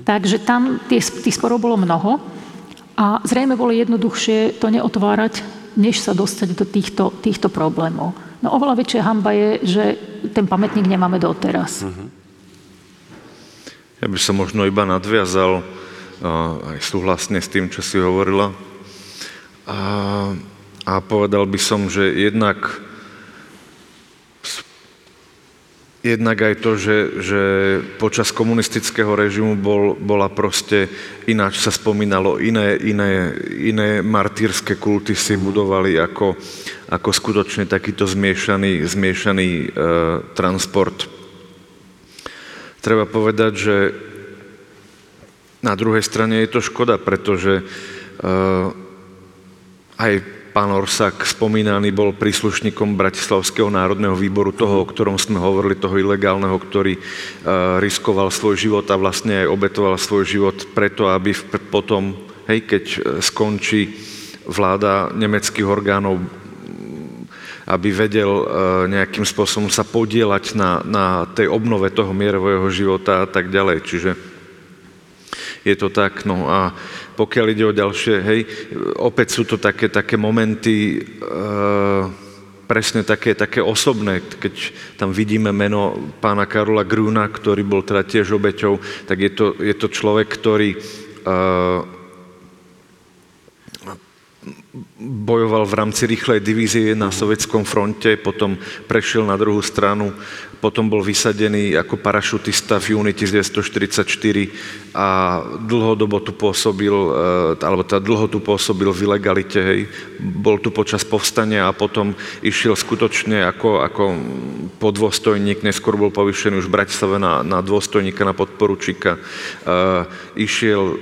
Takže tam tých sporov bolo mnoho a zrejme bolo jednoduchšie to neotvárať, než sa dostať do týchto, týchto problémov. No oveľa väčšia hanba je, že ten pamätník nemáme doteraz. Mhm. Ja by som možno iba nadviazal uh, aj súhlasne s tým, čo si hovorila. A, a povedal by som, že jednak, jednak aj to, že, že počas komunistického režimu bol, bola proste, ináč sa spomínalo, iné, iné, iné martýrske kulty si budovali ako, ako skutočne takýto zmiešaný, zmiešaný uh, transport. Treba povedať, že na druhej strane je to škoda, pretože uh, aj pán Orsák spomínaný bol príslušníkom Bratislavského národného výboru, toho, o ktorom sme hovorili, toho ilegálneho, ktorý uh, riskoval svoj život a vlastne aj obetoval svoj život preto, aby v, potom, hej, keď skončí vláda nemeckých orgánov, aby vedel e, nejakým spôsobom sa podieľať na, na tej obnove toho mierového života a tak ďalej. Čiže je to tak. No a pokiaľ ide o ďalšie, hej, opäť sú to také, také momenty, e, presne také, také osobné, keď tam vidíme meno pána Karola Grüna, ktorý bol teda tiež obeťou, tak je to, je to človek, ktorý... E, bojoval v rámci rýchlej divízie na sovietskom fronte, potom prešiel na druhú stranu, potom bol vysadený ako parašutista v júni devätnásťstoštyridsaťštyri a dlhodobo tu pôsobil, alebo teda dlho tu pôsobil v ilegalite, hej. Bol tu počas povstania a potom išiel skutočne ako, ako podôstojník, neskôr bol povýšený už v Bratislave na, na dôstojníka, na podporučíka. E, išiel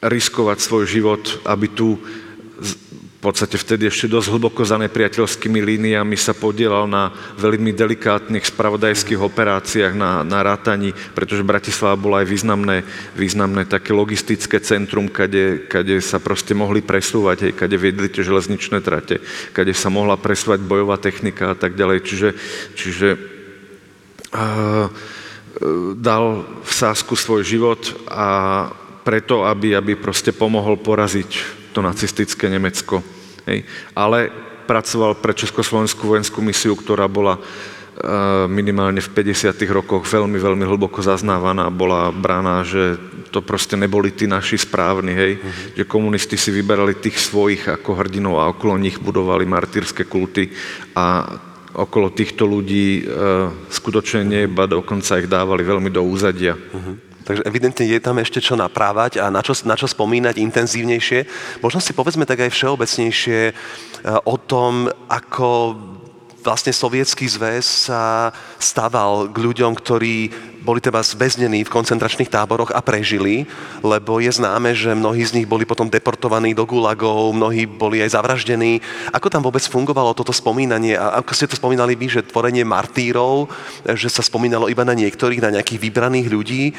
riskovať svoj život, aby tu v podstate vtedy ešte dosť hlboko za nepriateľskými líniami sa podielal na veľmi delikátnych spravodajských operáciách na, na rátaní, pretože Bratislava bola aj významné, významné také logistické centrum, kade, kade sa proste mohli presúvať, hej, kade viedli tie železničné trate, kade sa mohla presúvať bojová technika a tak ďalej. Čiže, čiže uh, dal v sásku svoj život a preto, aby, aby proste pomohol poraziť to nacistické Nemecko. Hej. Ale pracoval pre Československú vojenskú misiu, ktorá bola e, minimálne v päťdesiatych rokoch veľmi, veľmi hlboko zaznávaná, bola braná, že to proste neboli tí naši správni, hej. Mm-hmm. Že komunisti si vyberali tých svojich ako hrdinov a okolo nich budovali martýrske kulty a okolo týchto ľudí e, skutočne nie, ba dokonca ich dávali veľmi do úzadia. Mm-hmm. Takže evidentne je tam ešte čo naprávať a na čo, na čo spomínať intenzívnejšie. Možno si povedzme tak aj všeobecnejšie o tom, ako vlastne Sovietský zväz sa staval k ľuďom, ktorí boli teda zväznení v koncentračných táboroch a prežili, lebo je známe, že mnohí z nich boli potom deportovaní do gulagov, mnohí boli aj zavraždení. Ako tam vôbec fungovalo toto spomínanie? A ako ste to spomínali vy, že tvorenie martírov, že sa spomínalo iba na niektorých, na nejakých vybraných ľudí,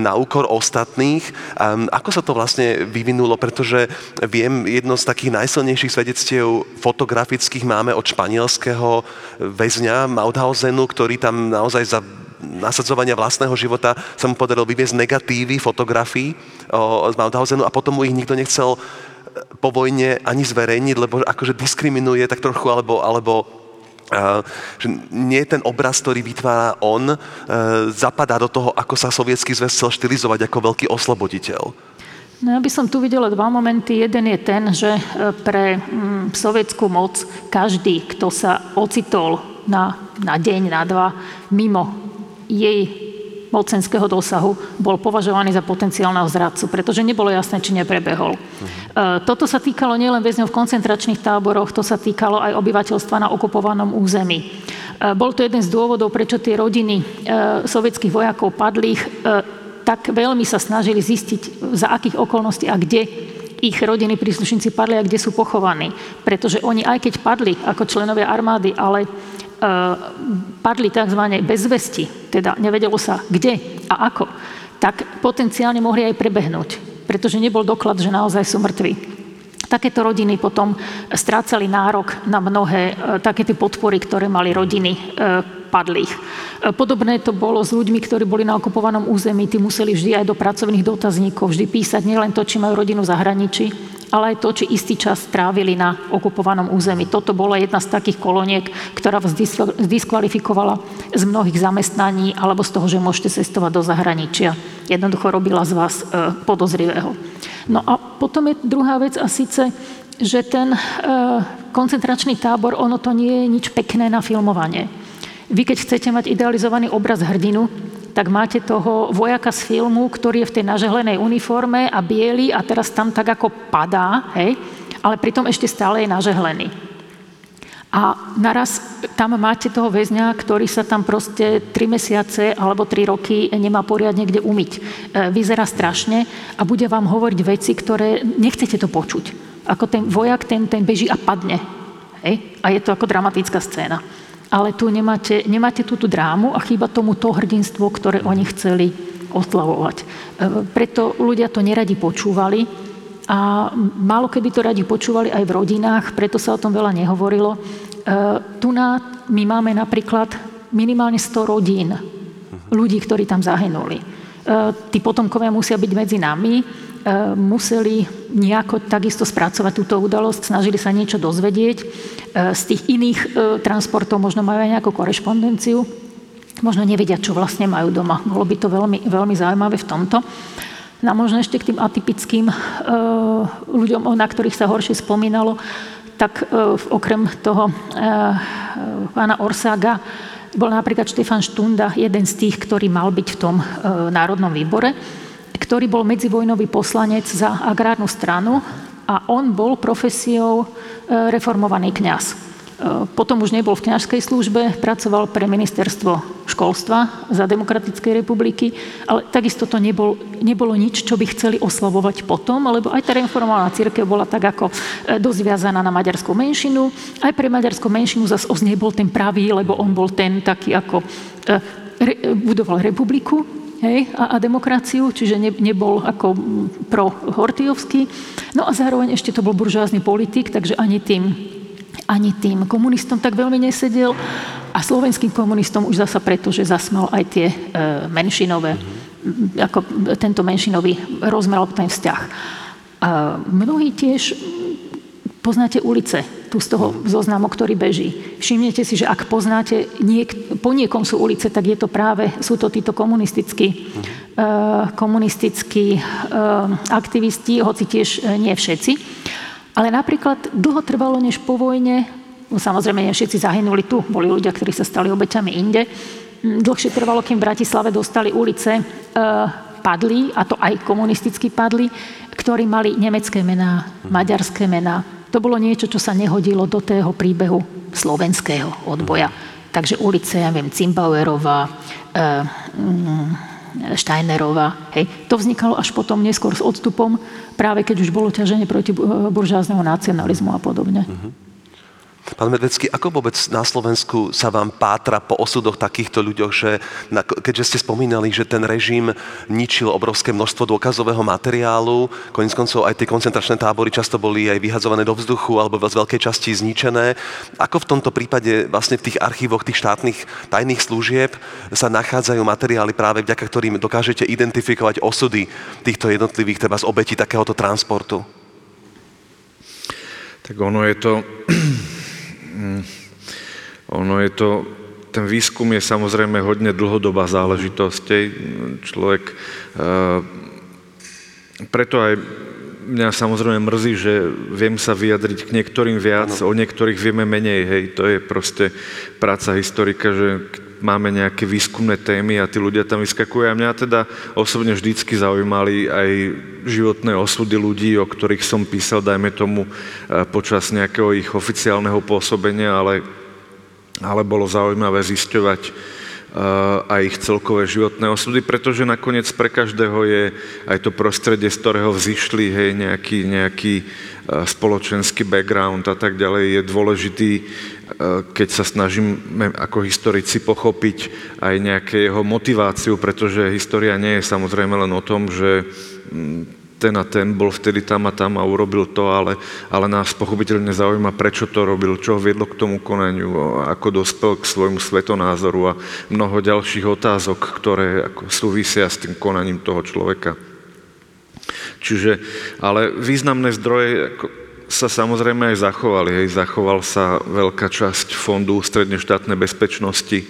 na úkor ostatných. A ako sa to vlastne vyvinulo? Pretože viem, jedno z takých najsilnejších svedectiev fotografických máme od španielského väzňa Mauthausenu, ktorý tam naozaj za nasadzovania vlastného života sa mu podarilo vyviesť negatívy fotografií z Mauthausenu a potom mu ich nikto nechcel po vojne ani zverejniť, lebo akože diskriminuje tak trochu, alebo, alebo uh, že nie ten obraz, ktorý vytvára on, uh, zapadá do toho, ako sa Sovietský zväz chcel štilizovať ako veľký osloboditeľ. No, ja by som tu videla dva momenty. Jeden je ten, že pre mm, sovietskú moc každý, kto sa ocitol na, na deň, na dva, mimo jej mocenského dosahu, bol považovaný za potenciálneho zradcu, pretože nebolo jasné, či neprebehol. Uh-huh. Toto sa týkalo nielen väzňov v koncentračných táboroch, to sa týkalo aj obyvateľstva na okupovanom území. Bol to jeden z dôvodov, prečo tie rodiny sovietských vojakov padlých tak veľmi sa snažili zistiť, za akých okolností a kde ich rodiny príslušníci padli a kde sú pochovaní. Pretože oni, aj keď padli ako členovia armády, ale padli tzv. Bez vesti, teda nevedelo sa kde a ako, tak potenciálne mohli aj prebehnúť, pretože nebol doklad, že naozaj sú mŕtvi. Takéto rodiny potom strácali nárok na mnohé také tie podpory, ktoré mali rodiny padlých. Podobné to bolo s ľuďmi, ktorí boli na okupovanom území, tí museli vždy aj do pracovných dotazníkov vždy písať nielen to, či majú rodinu v zahraničí, ale aj to, či istý čas strávili na okupovanom území. Toto bola jedna z takých koloniek, ktorá vás diskvalifikovala z mnohých zamestnaní alebo z toho, že môžete cestovať do zahraničia. Jednoducho robila z vás podozrivého. No a potom je druhá vec a síce, že ten koncentračný tábor, ono to nie je nič pekné na filmovanie. Vy, keď chcete mať idealizovaný obraz hrdinu, tak máte toho vojaka z filmu, ktorý je v tej nažehlenej uniforme a bielý a teraz tam tak ako padá, hej, ale pritom ešte stále je nažehlený. A naraz tam máte toho väzňa, ktorý sa tam proste tri mesiace alebo tri roky nemá poriadne kde umyť. Vyzerá strašne a bude vám hovoriť veci, ktoré nechcete to počuť. Ako ten vojak, ten, ten beží a padne. Hej? A je to ako dramatická scéna. Ale tu nemáte, nemáte túto drámu a chýba tomu to hrdinstvo, ktoré oni chceli oslavovať. Preto ľudia to neradi počúvali a málo keby to radi počúvali aj v rodinách, preto sa o tom veľa nehovorilo. Tu na, my máme napríklad minimálne sto rodín ľudí, ktorí tam zahynuli. Tí potomkovia musia byť medzi nami, museli nejako takisto spracovať túto udalosť, snažili sa niečo dozvedieť. Z tých iných transportov možno majú aj nejakú korešpondenciu, možno nevedia, čo vlastne majú doma. Bolo by to veľmi, veľmi zaujímavé v tomto. No možno ešte k tým atypickým ľuďom, na ktorých sa horšie spomínalo, tak okrem toho pána Orsága bol napríklad Štefan Štunda, jeden z tých, ktorý mal byť v tom národnom výbore, ktorý bol medzivojnový poslanec za agrárnu stranu a on bol profesiou reformovaný kňaz. Potom už nebol v kňažskej službe, pracoval pre ministerstvo školstva za Demokratickej republiky, ale takisto to nebol, nebolo nič, čo by chceli oslavovať potom, lebo aj tá reformovaná cirkev bola tak ako dosť viazaná na maďarskú menšinu. Aj pre maďarskú menšinu zase on nebol ten pravý, lebo on bol ten taký ako re, budoval republiku, hej, a, a demokraciu, čiže ne, nebol ako pro-hortijovský. No a zároveň ešte to bol buržoázny politik, takže ani tým, ani tým komunistom tak veľmi nesedel a slovenským komunistom už zasa preto, že zasmal aj tie e, menšinové, ako tento menšinový rozmer, ten vzťah. A mnohí tiež poznáte ulice, tu z toho zoznamu, ktorý beží. Všimnete si, že ak poznáte, niek- po niekom sú ulice, tak je to práve, sú to títo komunistickí, uh, komunistickí uh, aktivisti, hoci tiež nie všetci. Ale napríklad dlho trvalo, než po vojne, no samozrejme nie všetci zahynuli tu, boli ľudia, ktorí sa stali obeťami inde, dlhšie trvalo, kým v Bratislave dostali ulice uh, padli, a to aj komunistickí padli, ktorí mali nemecké mená, maďarské mená. To bolo niečo, čo sa nehodilo do tého príbehu slovenského odboja. Takže ulice, ja viem, Cimbauerová, Steinerová, hej. To vznikalo až potom neskôr s odstupom, práve keď už bolo ťaženie proti buržoázneho nacionalizmu a podobne. Mm-hmm. Pán Medvecký, ako vôbec na Slovensku sa vám pátra po osudoch takýchto ľuďoch, že, keďže ste spomínali, že ten režim ničil obrovské množstvo dôkazového materiálu, koniec koncov aj tie koncentračné tábory často boli aj vyhadzované do vzduchu alebo z veľkej časti zničené. Ako v tomto prípade vlastne v tých archívoch tých štátnych tajných služieb sa nachádzajú materiály, práve vďaka ktorým dokážete identifikovať osudy týchto jednotlivých, treba z obetí takéhoto transportu? Tak ono je to... Ono je to, ten výskum je samozrejme hodne dlhodobá záležitosť. Človek Preto aj mňa samozrejme mrzí, že viem sa vyjadriť k niektorým viac, ano. O niektorých vieme menej, hej, to je proste práca historika, že máme nejaké výskumné témy a tí ľudia tam vyskakujú. A mňa teda osobne vždycky zaujímali aj životné osudy ľudí, o ktorých som písal, dajme tomu, počas nejakého ich oficiálneho pôsobenia, ale, ale bolo zaujímavé zisťovať a ich celkové životné osudy, pretože nakoniec pre každého je aj to prostredie, z ktorého vzišli, hej, nejaký, nejaký spoločenský background a tak ďalej je dôležitý, keď sa snažíme ako historici pochopiť aj nejaké jeho motiváciu, pretože história nie je samozrejme len o tom, že ten a ten bol vtedy tam a tam a urobil to, ale, ale nás pochopiteľne zaujíma, prečo to robil, čo ho viedlo k tomu konaniu, ako dospel k svojmu svetonázoru a mnoho ďalších otázok, ktoré ako súvisia s tým konaním toho človeka. Čiže, ale významné zdroje ako sa samozrejme aj zachovali. Hej. Zachoval sa veľká časť fondu Strednej štátnej bezpečnosti,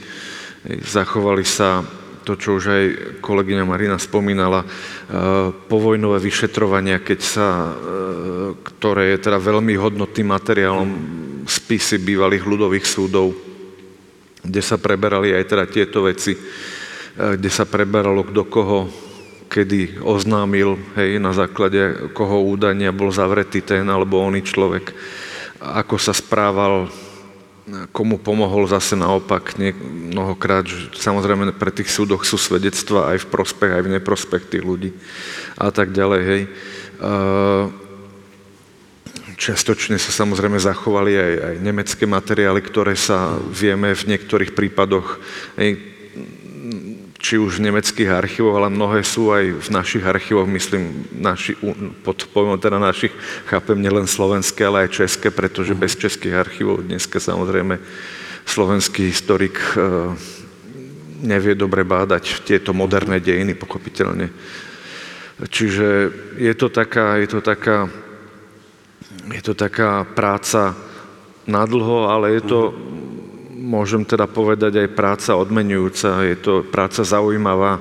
hej. Zachovali sa to, čo už aj kolegyňa Marina spomínala, povojnové vyšetrovania, keď sa, ktoré je teda veľmi hodnotným materiálom, spisy bývalých ľudových súdov, kde sa preberali aj teda tieto veci, kde sa preberalo, kto koho kedy oznámil, hej, na základe koho údania bol zavretý ten alebo oný človek, ako sa správal, komu pomohol, zase naopak mnohokrát, že samozrejme pre tých súdoch sú svedectvá aj v prospech, aj v neprospech tých ľudí a tak ďalej, hej. Čiastočne sa samozrejme zachovali aj, aj nemecké materiály, ktoré sa vieme v niektorých prípadoch, hej, či už v nemeckých archívoch, ale mnohé sú aj v našich archívoch, myslím, naši, pod pojmom teda našich, chápem, nielen slovenské, ale aj české, pretože bez českých archívov dneska samozrejme slovenský historik e, nevie dobre bádať tieto moderné dejiny, pochopiteľne. Čiže je to taká, je to taká, je to taká práca nadlho, ale je to... Môžem teda povedať aj práca odmenujúca, je to práca zaujímavá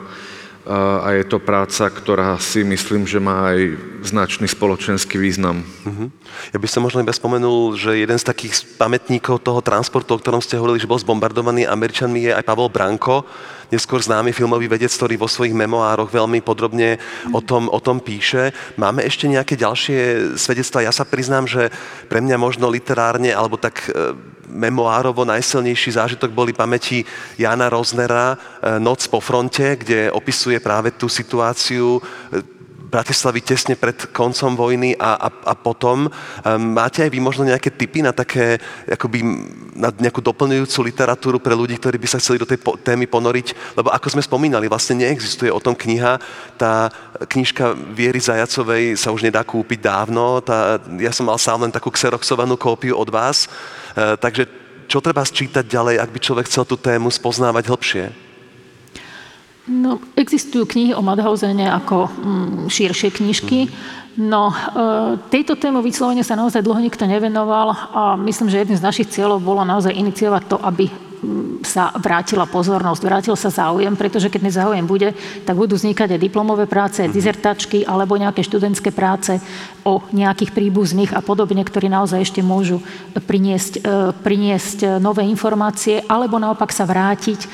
a je to práca, ktorá si myslím, že má aj značný spoločenský význam. Uh-huh. Ja by som možno iba spomenul, že jeden z takých pamätníkov toho transportu, o ktorom ste hovorili, že bol zbombardovaný Američanmi, je aj Pavel Branko, neskôr známy filmový vedec, ktorý vo svojich memoároch veľmi podrobne o tom, o tom píše. Máme ešte nejaké ďalšie svedectvá? Ja sa priznám, že pre mňa možno literárne alebo tak memoárovo najsilnejší zážitok boli pamäti Jána Roznera Noc po fronte, kde opisuje práve tú situáciu Bratislavy tesne pred koncom vojny a, a, a potom. Máte aj vy možno nejaké tipy na také, akoby, na nejakú doplňujúcu literatúru pre ľudí, ktorí by sa chceli do tej po- témy ponoriť? Lebo ako sme spomínali, vlastne neexistuje o tom kniha. Tá knižka Viery Zajacovej sa už nedá kúpiť dávno. Tá, ja som mal sám len takú xeroxovanú kópiu od vás. E, takže čo treba sčítať ďalej, ak by človek chcel tú tému spoznávať hĺbšie? No, existujú knihy o Mauthausené ako mm, širšie knižky, no e, tejto tému vyslovene sa naozaj dlho nikto nevenoval a myslím, že jedným z našich cieľov bolo naozaj iniciovať to, aby sa vrátila pozornosť, vrátil sa záujem, pretože keď nezáujem bude, tak budú vznikať aj diplomové práce, aj dizertačky alebo nejaké študentské práce o nejakých príbuzných a podobne, ktorí naozaj ešte môžu priniesť, priniesť nové informácie alebo naopak sa vrátiť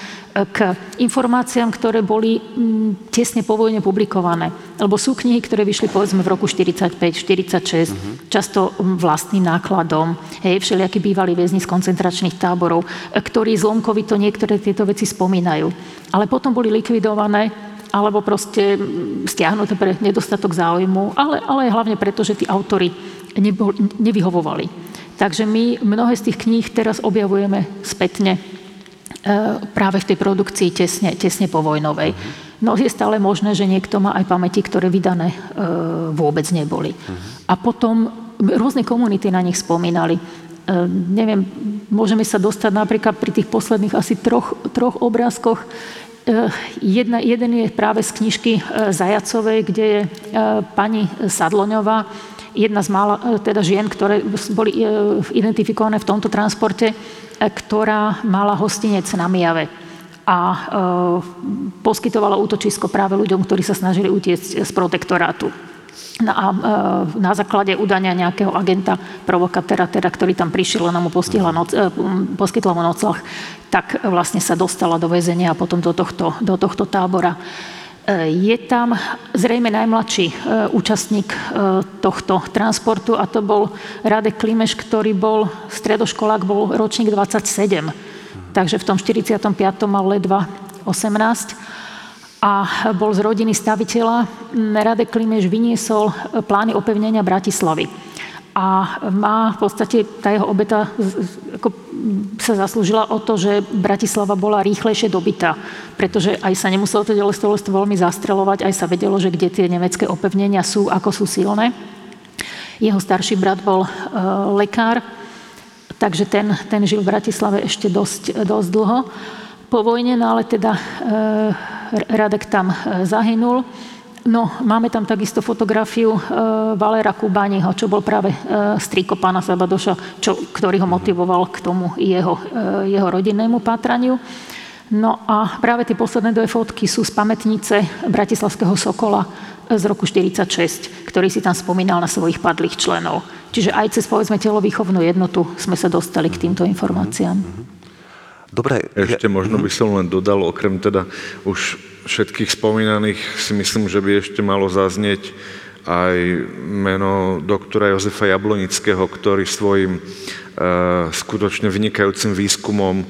k informáciám, ktoré boli tesne po vojne publikované. Lebo sú knihy, ktoré vyšli povedzme v roku štyridsaťpäť, štyridsaťšesť, uh-huh. často vlastným nákladom, hej, všelijakí bývalí väzni z koncentračných táborov, ktorí zlomkovito niektoré tieto veci spomínajú. Ale potom boli likvidované, alebo proste stiahnuté pre nedostatok záujmu, ale, ale hlavne preto, že tí autori nebol, nevyhovovali. Takže my mnohé z tých kníh teraz objavujeme spätne práve v tej produkcii tesne, tesne povojnovej. No je stále možné, že niekto má aj pamäti, ktoré vydané e, vôbec neboli. A potom rôzne komunity na nich spomínali. Uh, neviem, môžeme sa dostať napríklad pri tých posledných asi troch, troch obrázkoch. Uh, jedna, jeden je práve z knižky uh, Zajacovej, kde je uh, pani Sadloňová, jedna z mála uh, teda žien, ktoré boli uh, identifikované v tomto transporte, uh, ktorá mala hostinec na Myjave a uh, poskytovala útočisko práve ľuďom, ktorí sa snažili utiecť z protektorátu. na, na základe udania nejakého agenta, provokatéra, teda, ktorý tam prišiel a mu postihla noc, poskytla mu nocľah, tak vlastne sa dostala do väzenia a potom do tohto, do tohto tábora. Je tam zrejme najmladší účastník tohto transportu a to bol Radek Klimeš, ktorý bol stredoškolák, bol ročník dvadsaťsedem. Takže v tom štyridsiatom piatom mal ledva osemnásť. A bol z rodiny staviteľa. Radek Klimeš vyniesol plány opevnenia Bratislavy. A má v podstate, tá jeho obeta ako, sa zaslúžila o to, že Bratislava bola rýchlejšie dobytá, pretože aj sa nemuselo to delostovoľstvo veľmi zastreľovať, aj sa vedelo, že kde tie nemecké opevnenia sú, ako sú silné. Jeho starší brat bol e, lekár, takže ten, ten žil v Bratislave ešte dosť, dosť dlho. Po vojne, no ale teda e, Radek tam zahynul. No, máme tam takisto fotografiu e, Valéra Kubániho, čo bol práve e, strýko pána Sabadoša, čo, ktorý ho motivoval k tomu jeho, e, jeho rodinnému pátraniu. No a práve tie posledné dve fotky sú z pamätnice bratislavského Sokola z roku štyridsaťšesť, ktorý si tam spomínal na svojich padlých členov. Čiže aj cez, povedzme, telovýchovnú jednotu sme sa dostali k týmto informáciám. Dobre. Ešte možno by som len dodal, okrem teda už všetkých spomínaných si myslím, že by ešte malo zaznieť aj meno doktora Jozefa Jablonického, ktorý svojim e, skutočne vynikajúcim výskumom e,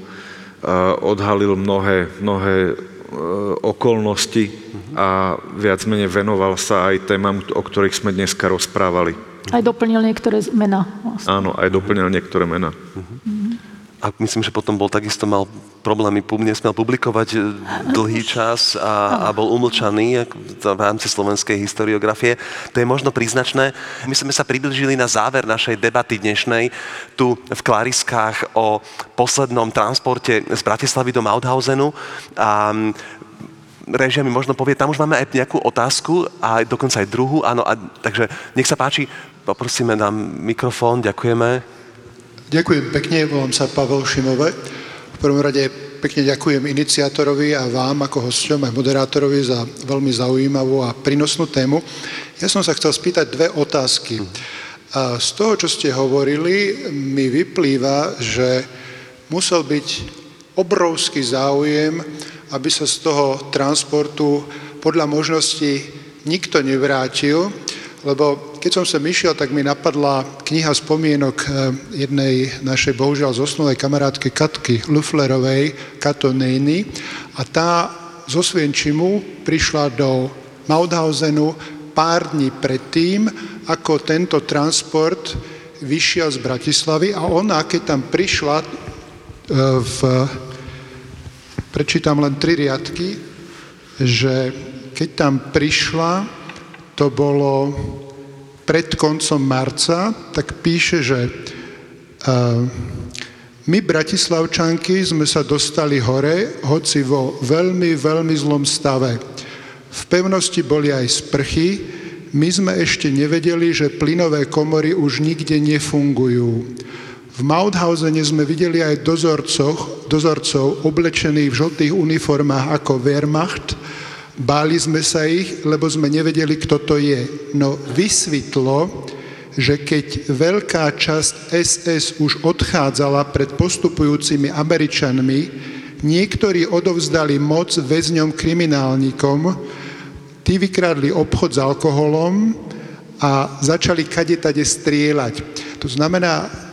odhalil mnohé, mnohé e, okolnosti a viac menej venoval sa aj témam, o ktorých sme dneska rozprávali. Aj doplnil niektoré mená. Vlastne. Áno, aj doplnil niektoré mená. A myslím, že potom bol takisto, mal problémy, nesmiel publikovať dlhý čas a, a bol umlčaný v rámci slovenskej historiografie. To je možno príznačné. My sme sa priblížili na záver našej debaty dnešnej tu v Klariskách o poslednom transporte z Bratislavy do Mauthausenu. A režia mi možno povie, tam už máme aj nejakú otázku a dokonca aj druhú. Áno, a, takže nech sa páči, poprosíme nám mikrofón, ďakujeme. Ďakujem pekne, volám sa Pavel Šimove. V prvom rade pekne ďakujem iniciátorovi a vám ako hosťom a moderátorovi za veľmi zaujímavú a prínosnú tému. Ja som sa chcel spýtať dve otázky. A z toho, čo ste hovorili, mi vyplýva, že musel byť obrovský záujem, aby sa z toho transportu podľa možností nikto nevrátil, lebo keď som sem išiel, tak mi napadla kniha spomienok jednej našej bohužiaľ zosnulej kamarátky Katky Luflerovej, Kato Nejny, a tá zo Svienčimu prišla do Mauthausenu pár dní predtým, ako tento transport vyšiel z Bratislavy a ona, keď tam prišla v... prečítam len tri riadky, že keď tam prišla, to bolo... pred koncom marca, tak píše, že uh, my, Bratislavčanky, sme sa dostali hore, hoci vo veľmi, veľmi zlom stave. V pevnosti boli aj sprchy, my sme ešte nevedeli, že plynové komory už nikde nefungujú. V Mauthausene sme videli aj dozorcov, dozorcov oblečených v žltých uniformách ako Wehrmacht. Báli sme sa ich, lebo sme nevedeli, kto to je. No vysvetlo, že keď veľká časť es es už odchádzala pred postupujúcimi Američanmi, niektorí odovzdali moc väzňom kriminálnikom, tí vykradli obchod s alkoholom a začali kadetade strieľať. To znamená,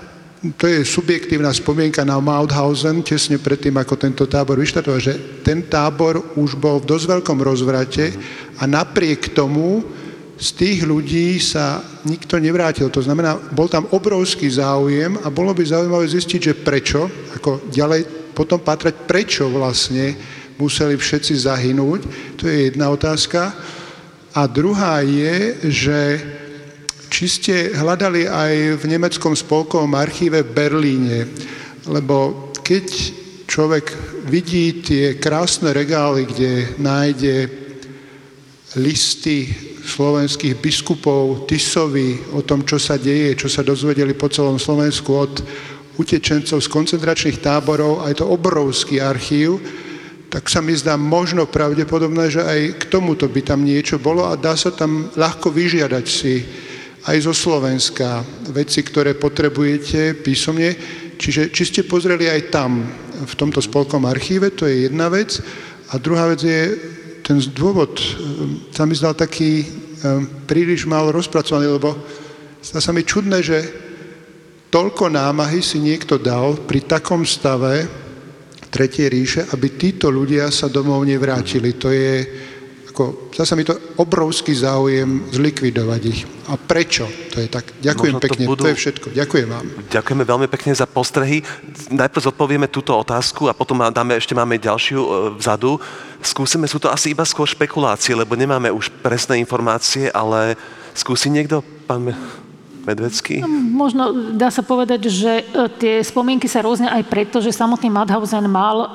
to je subjektívna spomienka na Mauthausen, tesne predtým, ako tento tábor vyštartoval, že ten tábor už bol v dosť veľkom rozvrate a napriek tomu z tých ľudí sa nikto nevrátil. To znamená, bol tam obrovský záujem a bolo by zaujímavé zistiť, že prečo, ako ďalej potom pátrať, prečo vlastne museli všetci zahynúť. To je jedna otázka. A druhá je, že či ste hľadali aj v nemeckom spolkovom archíve v Berlíne, lebo keď človek vidí tie krásne regály, kde nájde listy slovenských biskupov Tisovi o tom, čo sa deje, čo sa dozvedeli po celom Slovensku od utečencov z koncentračných táborov, a je to obrovský archív, tak sa mi zdá možno pravdepodobné, že aj k tomuto by tam niečo bolo a dá sa tam ľahko vyžiadať si aj zo Slovenska veci, ktoré potrebujete písomne. Čiže či ste pozreli aj tam, v tomto spolkovom archíve, to je jedna vec. A druhá vec je, ten dôvod sa mi zdal taký príliš málo rozpracovaný, lebo zdá sa mi čudné, že toľko námahy si niekto dal pri takom stave Tretej ríše, aby títo ľudia sa domov nevrátili. To je, ako, zdá sa mi to obrovský záujem zlikvidovať ich. A prečo? To je tak. Ďakujem to pekne, budú... to je všetko. Ďakujem vám. Ďakujeme veľmi pekne za postrehy. Najprv zodpovieme túto otázku a potom dáme, ešte máme ďalšiu vzadu. Skúsime, sú to asi iba skôr špekulácie, lebo nemáme už presné informácie, ale skúsi niekto, pán Medvecký? Možno dá sa povedať, že tie spomienky sa rôzne aj preto, že samotný Mauthausen mal,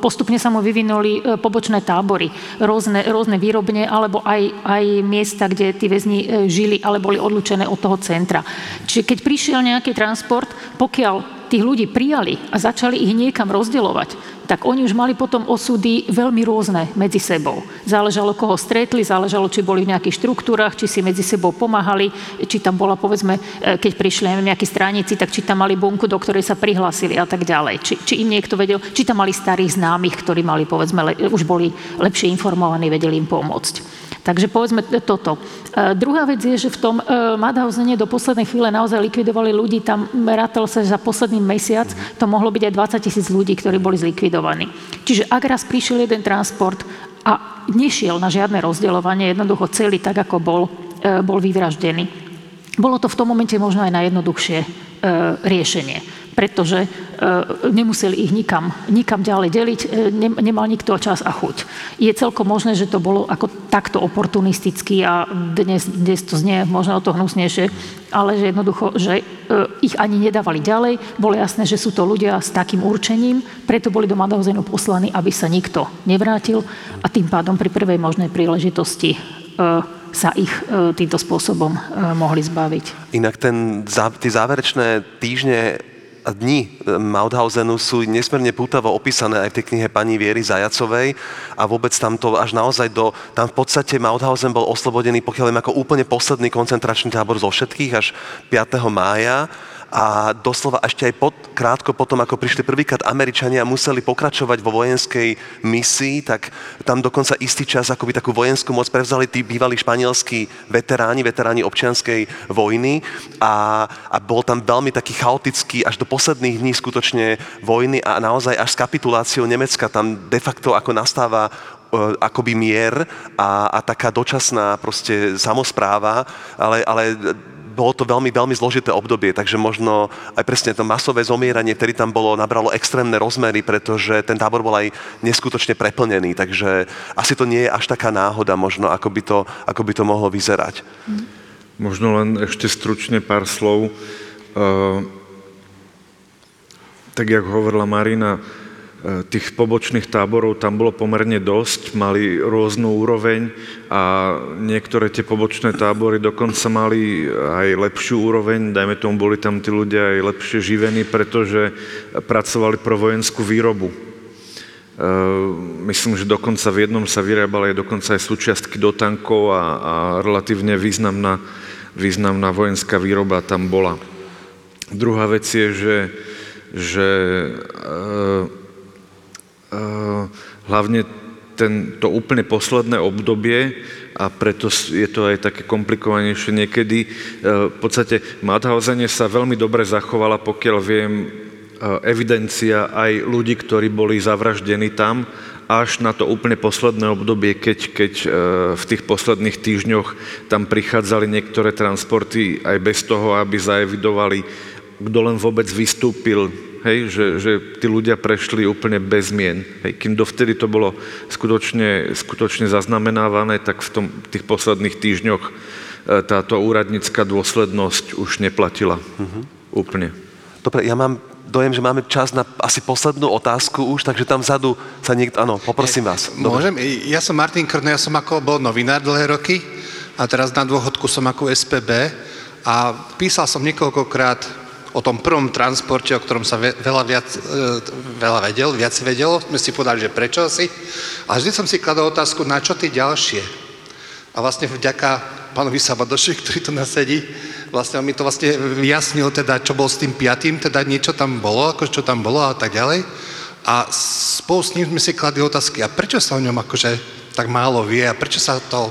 postupne sa mu vyvinuli pobočné tábory, rôzne, rôzne výrobne, alebo aj, aj miesta, kde tí väzni žili, ale boli odlučené od toho centra. Čiže keď prišiel nejaký transport, pokiaľ tých ľudí prijali a začali ich niekam rozdeľovať, tak oni už mali potom osudy veľmi rôzne medzi sebou. Záležalo, koho stretli, záležalo, či boli v nejakých štruktúrach, či si medzi sebou pomáhali, či tam bola, povedzme, keď prišli nejakí stránici, tak či tam mali bunku, do ktorej sa prihlasili a tak ďalej. Či, či im niekto vedel, či tam mali starých známych, ktorí mali, povedzme, le, už boli lepšie informovaní, vedeli im pomôcť. Takže povedzme toto. E, druhá vec je, že v tom e, Mauthausen do poslednej chvíle naozaj likvidovali ľudí, tam rátal sa, že za posledný mesiac to mohlo byť aj dvadsať tisíc ľudí, ktorí boli zlikvidovaní. Čiže ak raz prišiel jeden transport a nešiel na žiadne rozdeľovanie, jednoducho celý tak, ako bol, e, bol vyvraždený. Bolo to v tom momente možno aj najjednoduchšie e, riešenie, pretože e, nemuseli ich nikam, nikam ďalej deliť, e, ne, nemal nikto čas a chuť. Je celkom možné, že to bolo ako takto oportunisticky a dnes, dnes to znie možno o to hnusnejšie, ale že jednoducho, že e, ich ani nedávali ďalej, bolo jasné, že sú to ľudia s takým určením, preto boli do Mauthauseru poslaní, aby sa nikto nevrátil a tým pádom pri prvej možnej príležitosti e, sa ich e, týmto spôsobom e, mohli zbaviť. Inak ten, tie záverečné týždne a dni Mauthausenu sú nesmierne pútavo opísané aj v tej knihe pani Viery Zajacovej a vôbec tam to až naozaj do... Tam v podstate Mauthausen bol oslobodený, pokiaľ viem, ako úplne posledný koncentračný tábor zo všetkých až piateho mája a doslova ešte aj pod, krátko potom, ako prišli prvýkrát Američania a museli pokračovať vo vojenskej misii, tak tam dokonca istý čas akoby takú vojenskú moc prevzali tí bývalí španielskí veteráni, veteráni občianskej vojny a, a bol tam veľmi taký chaotický až do posledných dní skutočne vojny a naozaj až s kapituláciou Nemecka tam de facto ako nastáva akoby mier a, a taká dočasná proste samospráva, ale, ale bolo to veľmi, veľmi zložité obdobie, takže možno aj presne to masové zomieranie, ktoré tam bolo, nabralo extrémne rozmery, pretože ten tábor bol aj neskutočne preplnený, takže asi to nie je až taká náhoda možno, ako by to, ako by to mohlo vyzerať. Možno len ešte stručne pár slov. Tak, jak hovorila Marina, tých pobočných táborov tam bolo pomerne dosť, mali rôznu úroveň a niektoré tie pobočné tábory dokonca mali aj lepšiu úroveň, dajme tomu, boli tam tí ľudia aj lepšie živení, pretože pracovali pro vojenskú výrobu. Myslím, že dokonca v jednom sa vyrábali dokonca aj súčiastky do tankov a, a relatívne významná, významná vojenská výroba tam bola. Druhá vec je, že, že e, hlavne ten, to úplne posledné obdobie a preto je to aj také komplikovanejšie niekedy. V podstate Mauthausene sa veľmi dobre zachovala, pokiaľ viem, evidencia aj ľudí, ktorí boli zavraždení tam, až na to úplne posledné obdobie, keď, keď v tých posledných týždňoch tam prichádzali niektoré transporty aj bez toho, aby zaevidovali, kto len vôbec vystúpil. Hej, že, že tí ľudia prešli úplne bez zmien. Hej, kým dovtedy to bolo skutočne, skutočne zaznamenávané, tak v tom, tých posledných týždňoch táto úradnícka dôslednosť už neplatila. Mm-hmm. Úplne. Dobre, ja mám dojem, že máme čas na asi poslednú otázku už, takže tam vzadu sa niekto... Áno, poprosím vás. Dobre. Môžem? Ja som Martin Krno, ja som ako bol novinár dlhé roky a teraz na dôchodku som ako es pé bé a písal som niekoľkokrát o tom prvom transporte, o ktorom sa veľa, viac, veľa vedel, viac vedelo, sme si povedali, že prečo asi. A vždy som si kladol otázku, na čo tie ďalšie. A vlastne vďaka pánovi Sabadošovi, ktorý tu nasedí, vlastne on mi to vlastne vyjasnil, teda, čo bol s tým piatým, teda niečo tam bolo, ako čo tam bolo a tak ďalej. A spolu s ním sme si kladli otázky, a prečo sa o ňom akože tak málo vie a prečo sa to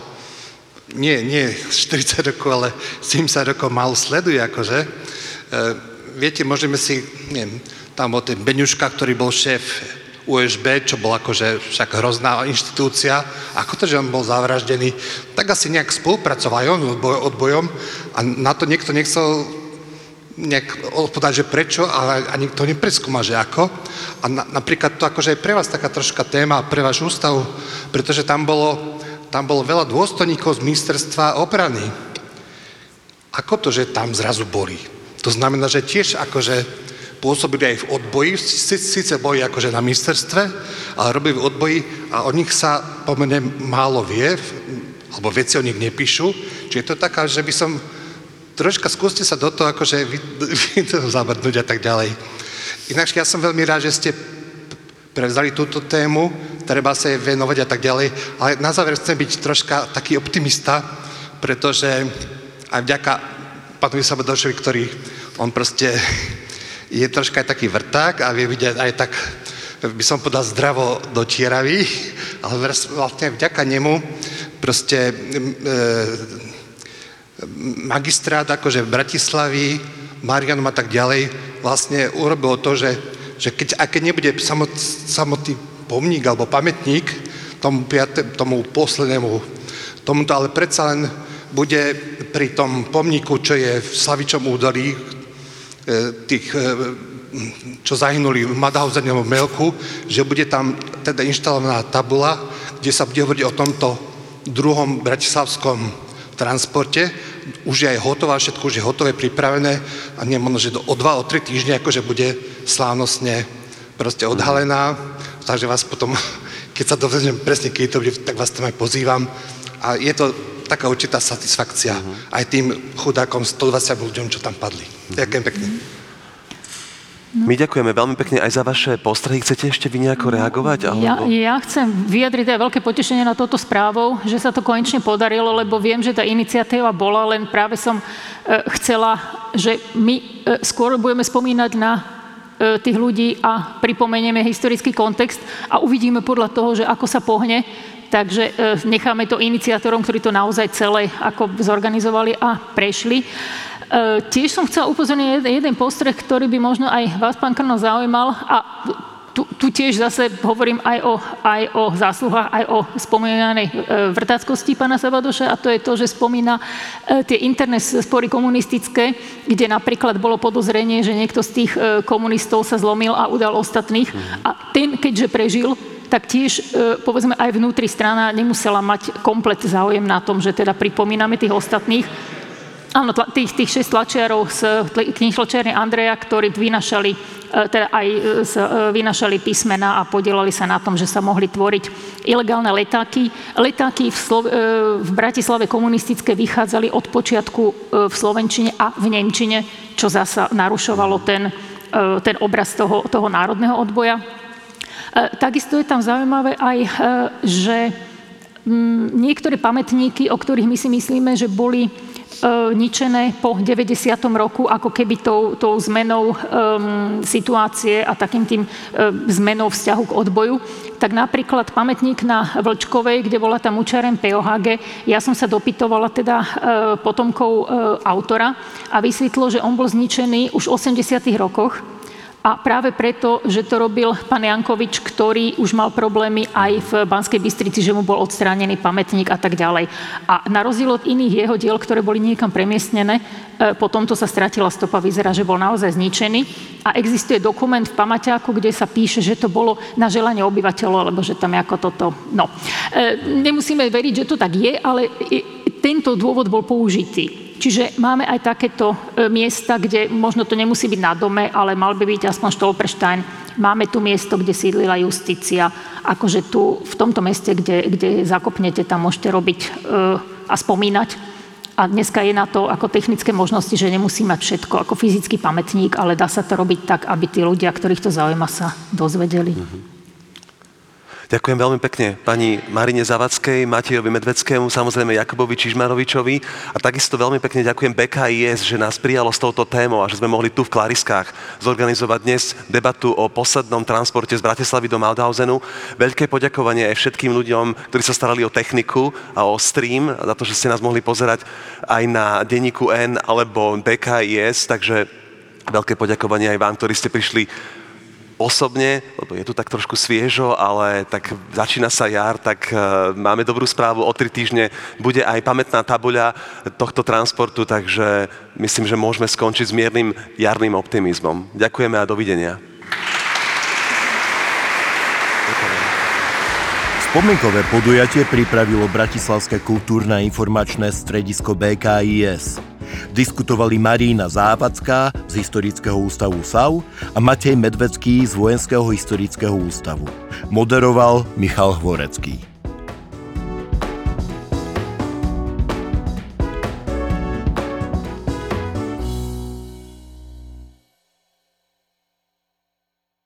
nie, nie štyridsať rokov, ale sedemdesiat rokov málo sleduje akože. E, viete, môžeme si, neviem, tam bol ten Beňuška, ktorý bol šéf U S B, čo bol akože však hrozná inštitúcia, ako to, že on bol zavraždený, tak asi nejak spolupracoval aj on odbojom a na to niekto nechcel nejak odpovedať, že prečo, ale ani to nepreskúma, že ako. A na, napríklad to akože je pre vás taká troška téma, pre váš ústav, pretože tam bolo, tam bolo veľa dôstojníkov z ministerstva obrany. Ako to, že tam zrazu boli? To znamená, že tiež akože pôsobili aj v odboji, síce boli akože na ministerstve, ale robili v odboji a o nich sa pomerne málo vie, alebo veci o nich nepíšu, čiže je to taká, že by som troška skúste sa do toho akože zabrnúť a tak ďalej. Ináč ja som veľmi rád, že ste prevzali túto tému, treba sa jej venovať a tak ďalej, ale na záver chcem byť troška taký optimista, pretože aj vďaka pánovi Sabadošovi, ktorý on proste je troška aj taký vrták a vie byť aj tak, by som podal zdravo dotieravý, ale vlastne vďaka nemu proste e, magistrát akože v Bratislavi, Marianom a tak ďalej, vlastne urobilo to, že, že keď, a keď nebude samot, samotný pomník alebo pamätník tomu, tomu poslednému tomuto, ale predsa len bude pri tom pomníku, čo je v Slavičom údolí, tých, čo zahynuli v Mauthausenom Melku, že bude tam teda inštalovaná tabula, kde sa bude hovoriť o tomto druhom bratislavskom transporte, už je aj hotová, všetko už je hotové, pripravené a nemožno, že o dva, o tri týždne akože bude slávnostne proste odhalená, takže vás potom, keď sa dozviem presne, keď to bude, tak vás tam aj pozývam a je to taká určitá satisfakcia aj tým chudákom stodvadsiatim ľuďom, čo tam padli. Ďakujem pekne. No. My ďakujeme veľmi pekne aj za vaše postrehy. Chcete ešte vy nejako reagovať? Alebo... Ja, ja chcem vyjadriť aj veľké potešenie na touto správou, že sa to konečne podarilo, lebo viem, že tá iniciatíva bola, len práve som e, chcela, že my e, skôr budeme spomínať na e, tých ľudí a pripomenieme historický kontext a uvidíme podľa toho, že ako sa pohne. Takže e, necháme to iniciátorom, ktorí to naozaj celé ako zorganizovali a prešli. Uh, tiež som chcela upozorniť jeden postreh, ktorý by možno aj vás, pán Krno, zaujímal a tu, tu tiež zase hovorím aj o, aj o zásluhách, aj o spomínanej uh, vrtáckosti pána Sabadoša a to je to, že spomína uh, tie interné spory komunistické, kde napríklad bolo podozrenie, že niekto z tých uh, komunistov sa zlomil a udal ostatných a ten, keďže prežil, tak tiež, povedzme, aj vnútri strana nemusela mať komplet záujem na tom, že teda pripomíname tých ostatných. Áno, tých, tých šesť tlačiarov z kníh tlačiarne Andreja, ktorí vynašali, teda aj vynašali písmena a podielali sa na tom, že sa mohli tvoriť ilegálne letáky. Letáky v, Slo- v Bratislave komunistické vychádzali od počiatku v slovenčine a v nemčine, čo zasa narušovalo ten, ten obraz toho, toho národného odboja. Takisto je tam zaujímavé aj, že niektoré pamätníky, o ktorých my si myslíme, že boli ničené po deväťdesiatom roku, ako keby tou, tou zmenou um, situácie a takým tým um, zmenou vzťahu k odboju. Tak napríklad pamätník na Vlčkovej, kde bola tam učaren P O H G, ja som sa dopytovala teda uh, potomkov uh, autora a vysvetlo, že on bol zničený už v osemdesiatych rokoch a práve preto, že to robil pán Jankovič, ktorý už mal problémy aj v Banskej Bystrici, že mu bol odstránený pamätník a tak ďalej. A na rozdiel od iných jeho diel, ktoré boli niekam premiestnené, po tomto sa stratila stopa, vyzerá, že bol naozaj zničený. A existuje dokument v pamäťáku, kde sa píše, že to bolo na želanie obyvateľov, alebo že tam je ako toto... No, nemusíme veriť, že to tak je, ale tento dôvod bol použitý. Čiže máme aj takéto miesta, kde možno to nemusí byť na dome, ale mal by byť aspoň Štolperstein. Máme tu miesto, kde sídlila justícia. Akože tu, v tomto meste, kde, kde zakopnete, tam môžete robiť e, a spomínať. A dneska je na to ako technické možnosti, že nemusí mať všetko ako fyzický pamätník, ale dá sa to robiť tak, aby tí ľudia, ktorých to zaujíma, sa dozvedeli. Mhm. Ďakujem veľmi pekne pani Marine Závodskej, Matejovi Medveckému, samozrejme Jakubovi Čižmarovičovi a takisto veľmi pekne ďakujem bé ká í es, že nás prijalo s touto témou a že sme mohli tu v Klariskách zorganizovať dnes debatu o poslednom transporte z Bratislavy do Mauthausenu. Veľké poďakovanie aj všetkým ľuďom, ktorí sa starali o techniku a o stream, za to, že ste nás mohli pozerať aj na denníku N alebo bé ká í es, takže veľké poďakovanie aj vám, ktorí ste prišli osobne, lebo je tu tak trošku sviežo, ale tak začína sa jar, tak máme dobrú správu, o tri týždne bude aj pamätná tabuľa tohto transportu, takže myslím, že môžeme skončiť s miernym jarným optimizmom. Ďakujeme a dovidenia. Spomenkové podujatie pripravilo Bratislavské kultúrne informačné stredisko bé ká í es. Diskutovali Marína Závodská z Historického ústavu es á ú a Matej Medvecký z Vojenského historického ústavu. Moderoval Michal Hvorecký.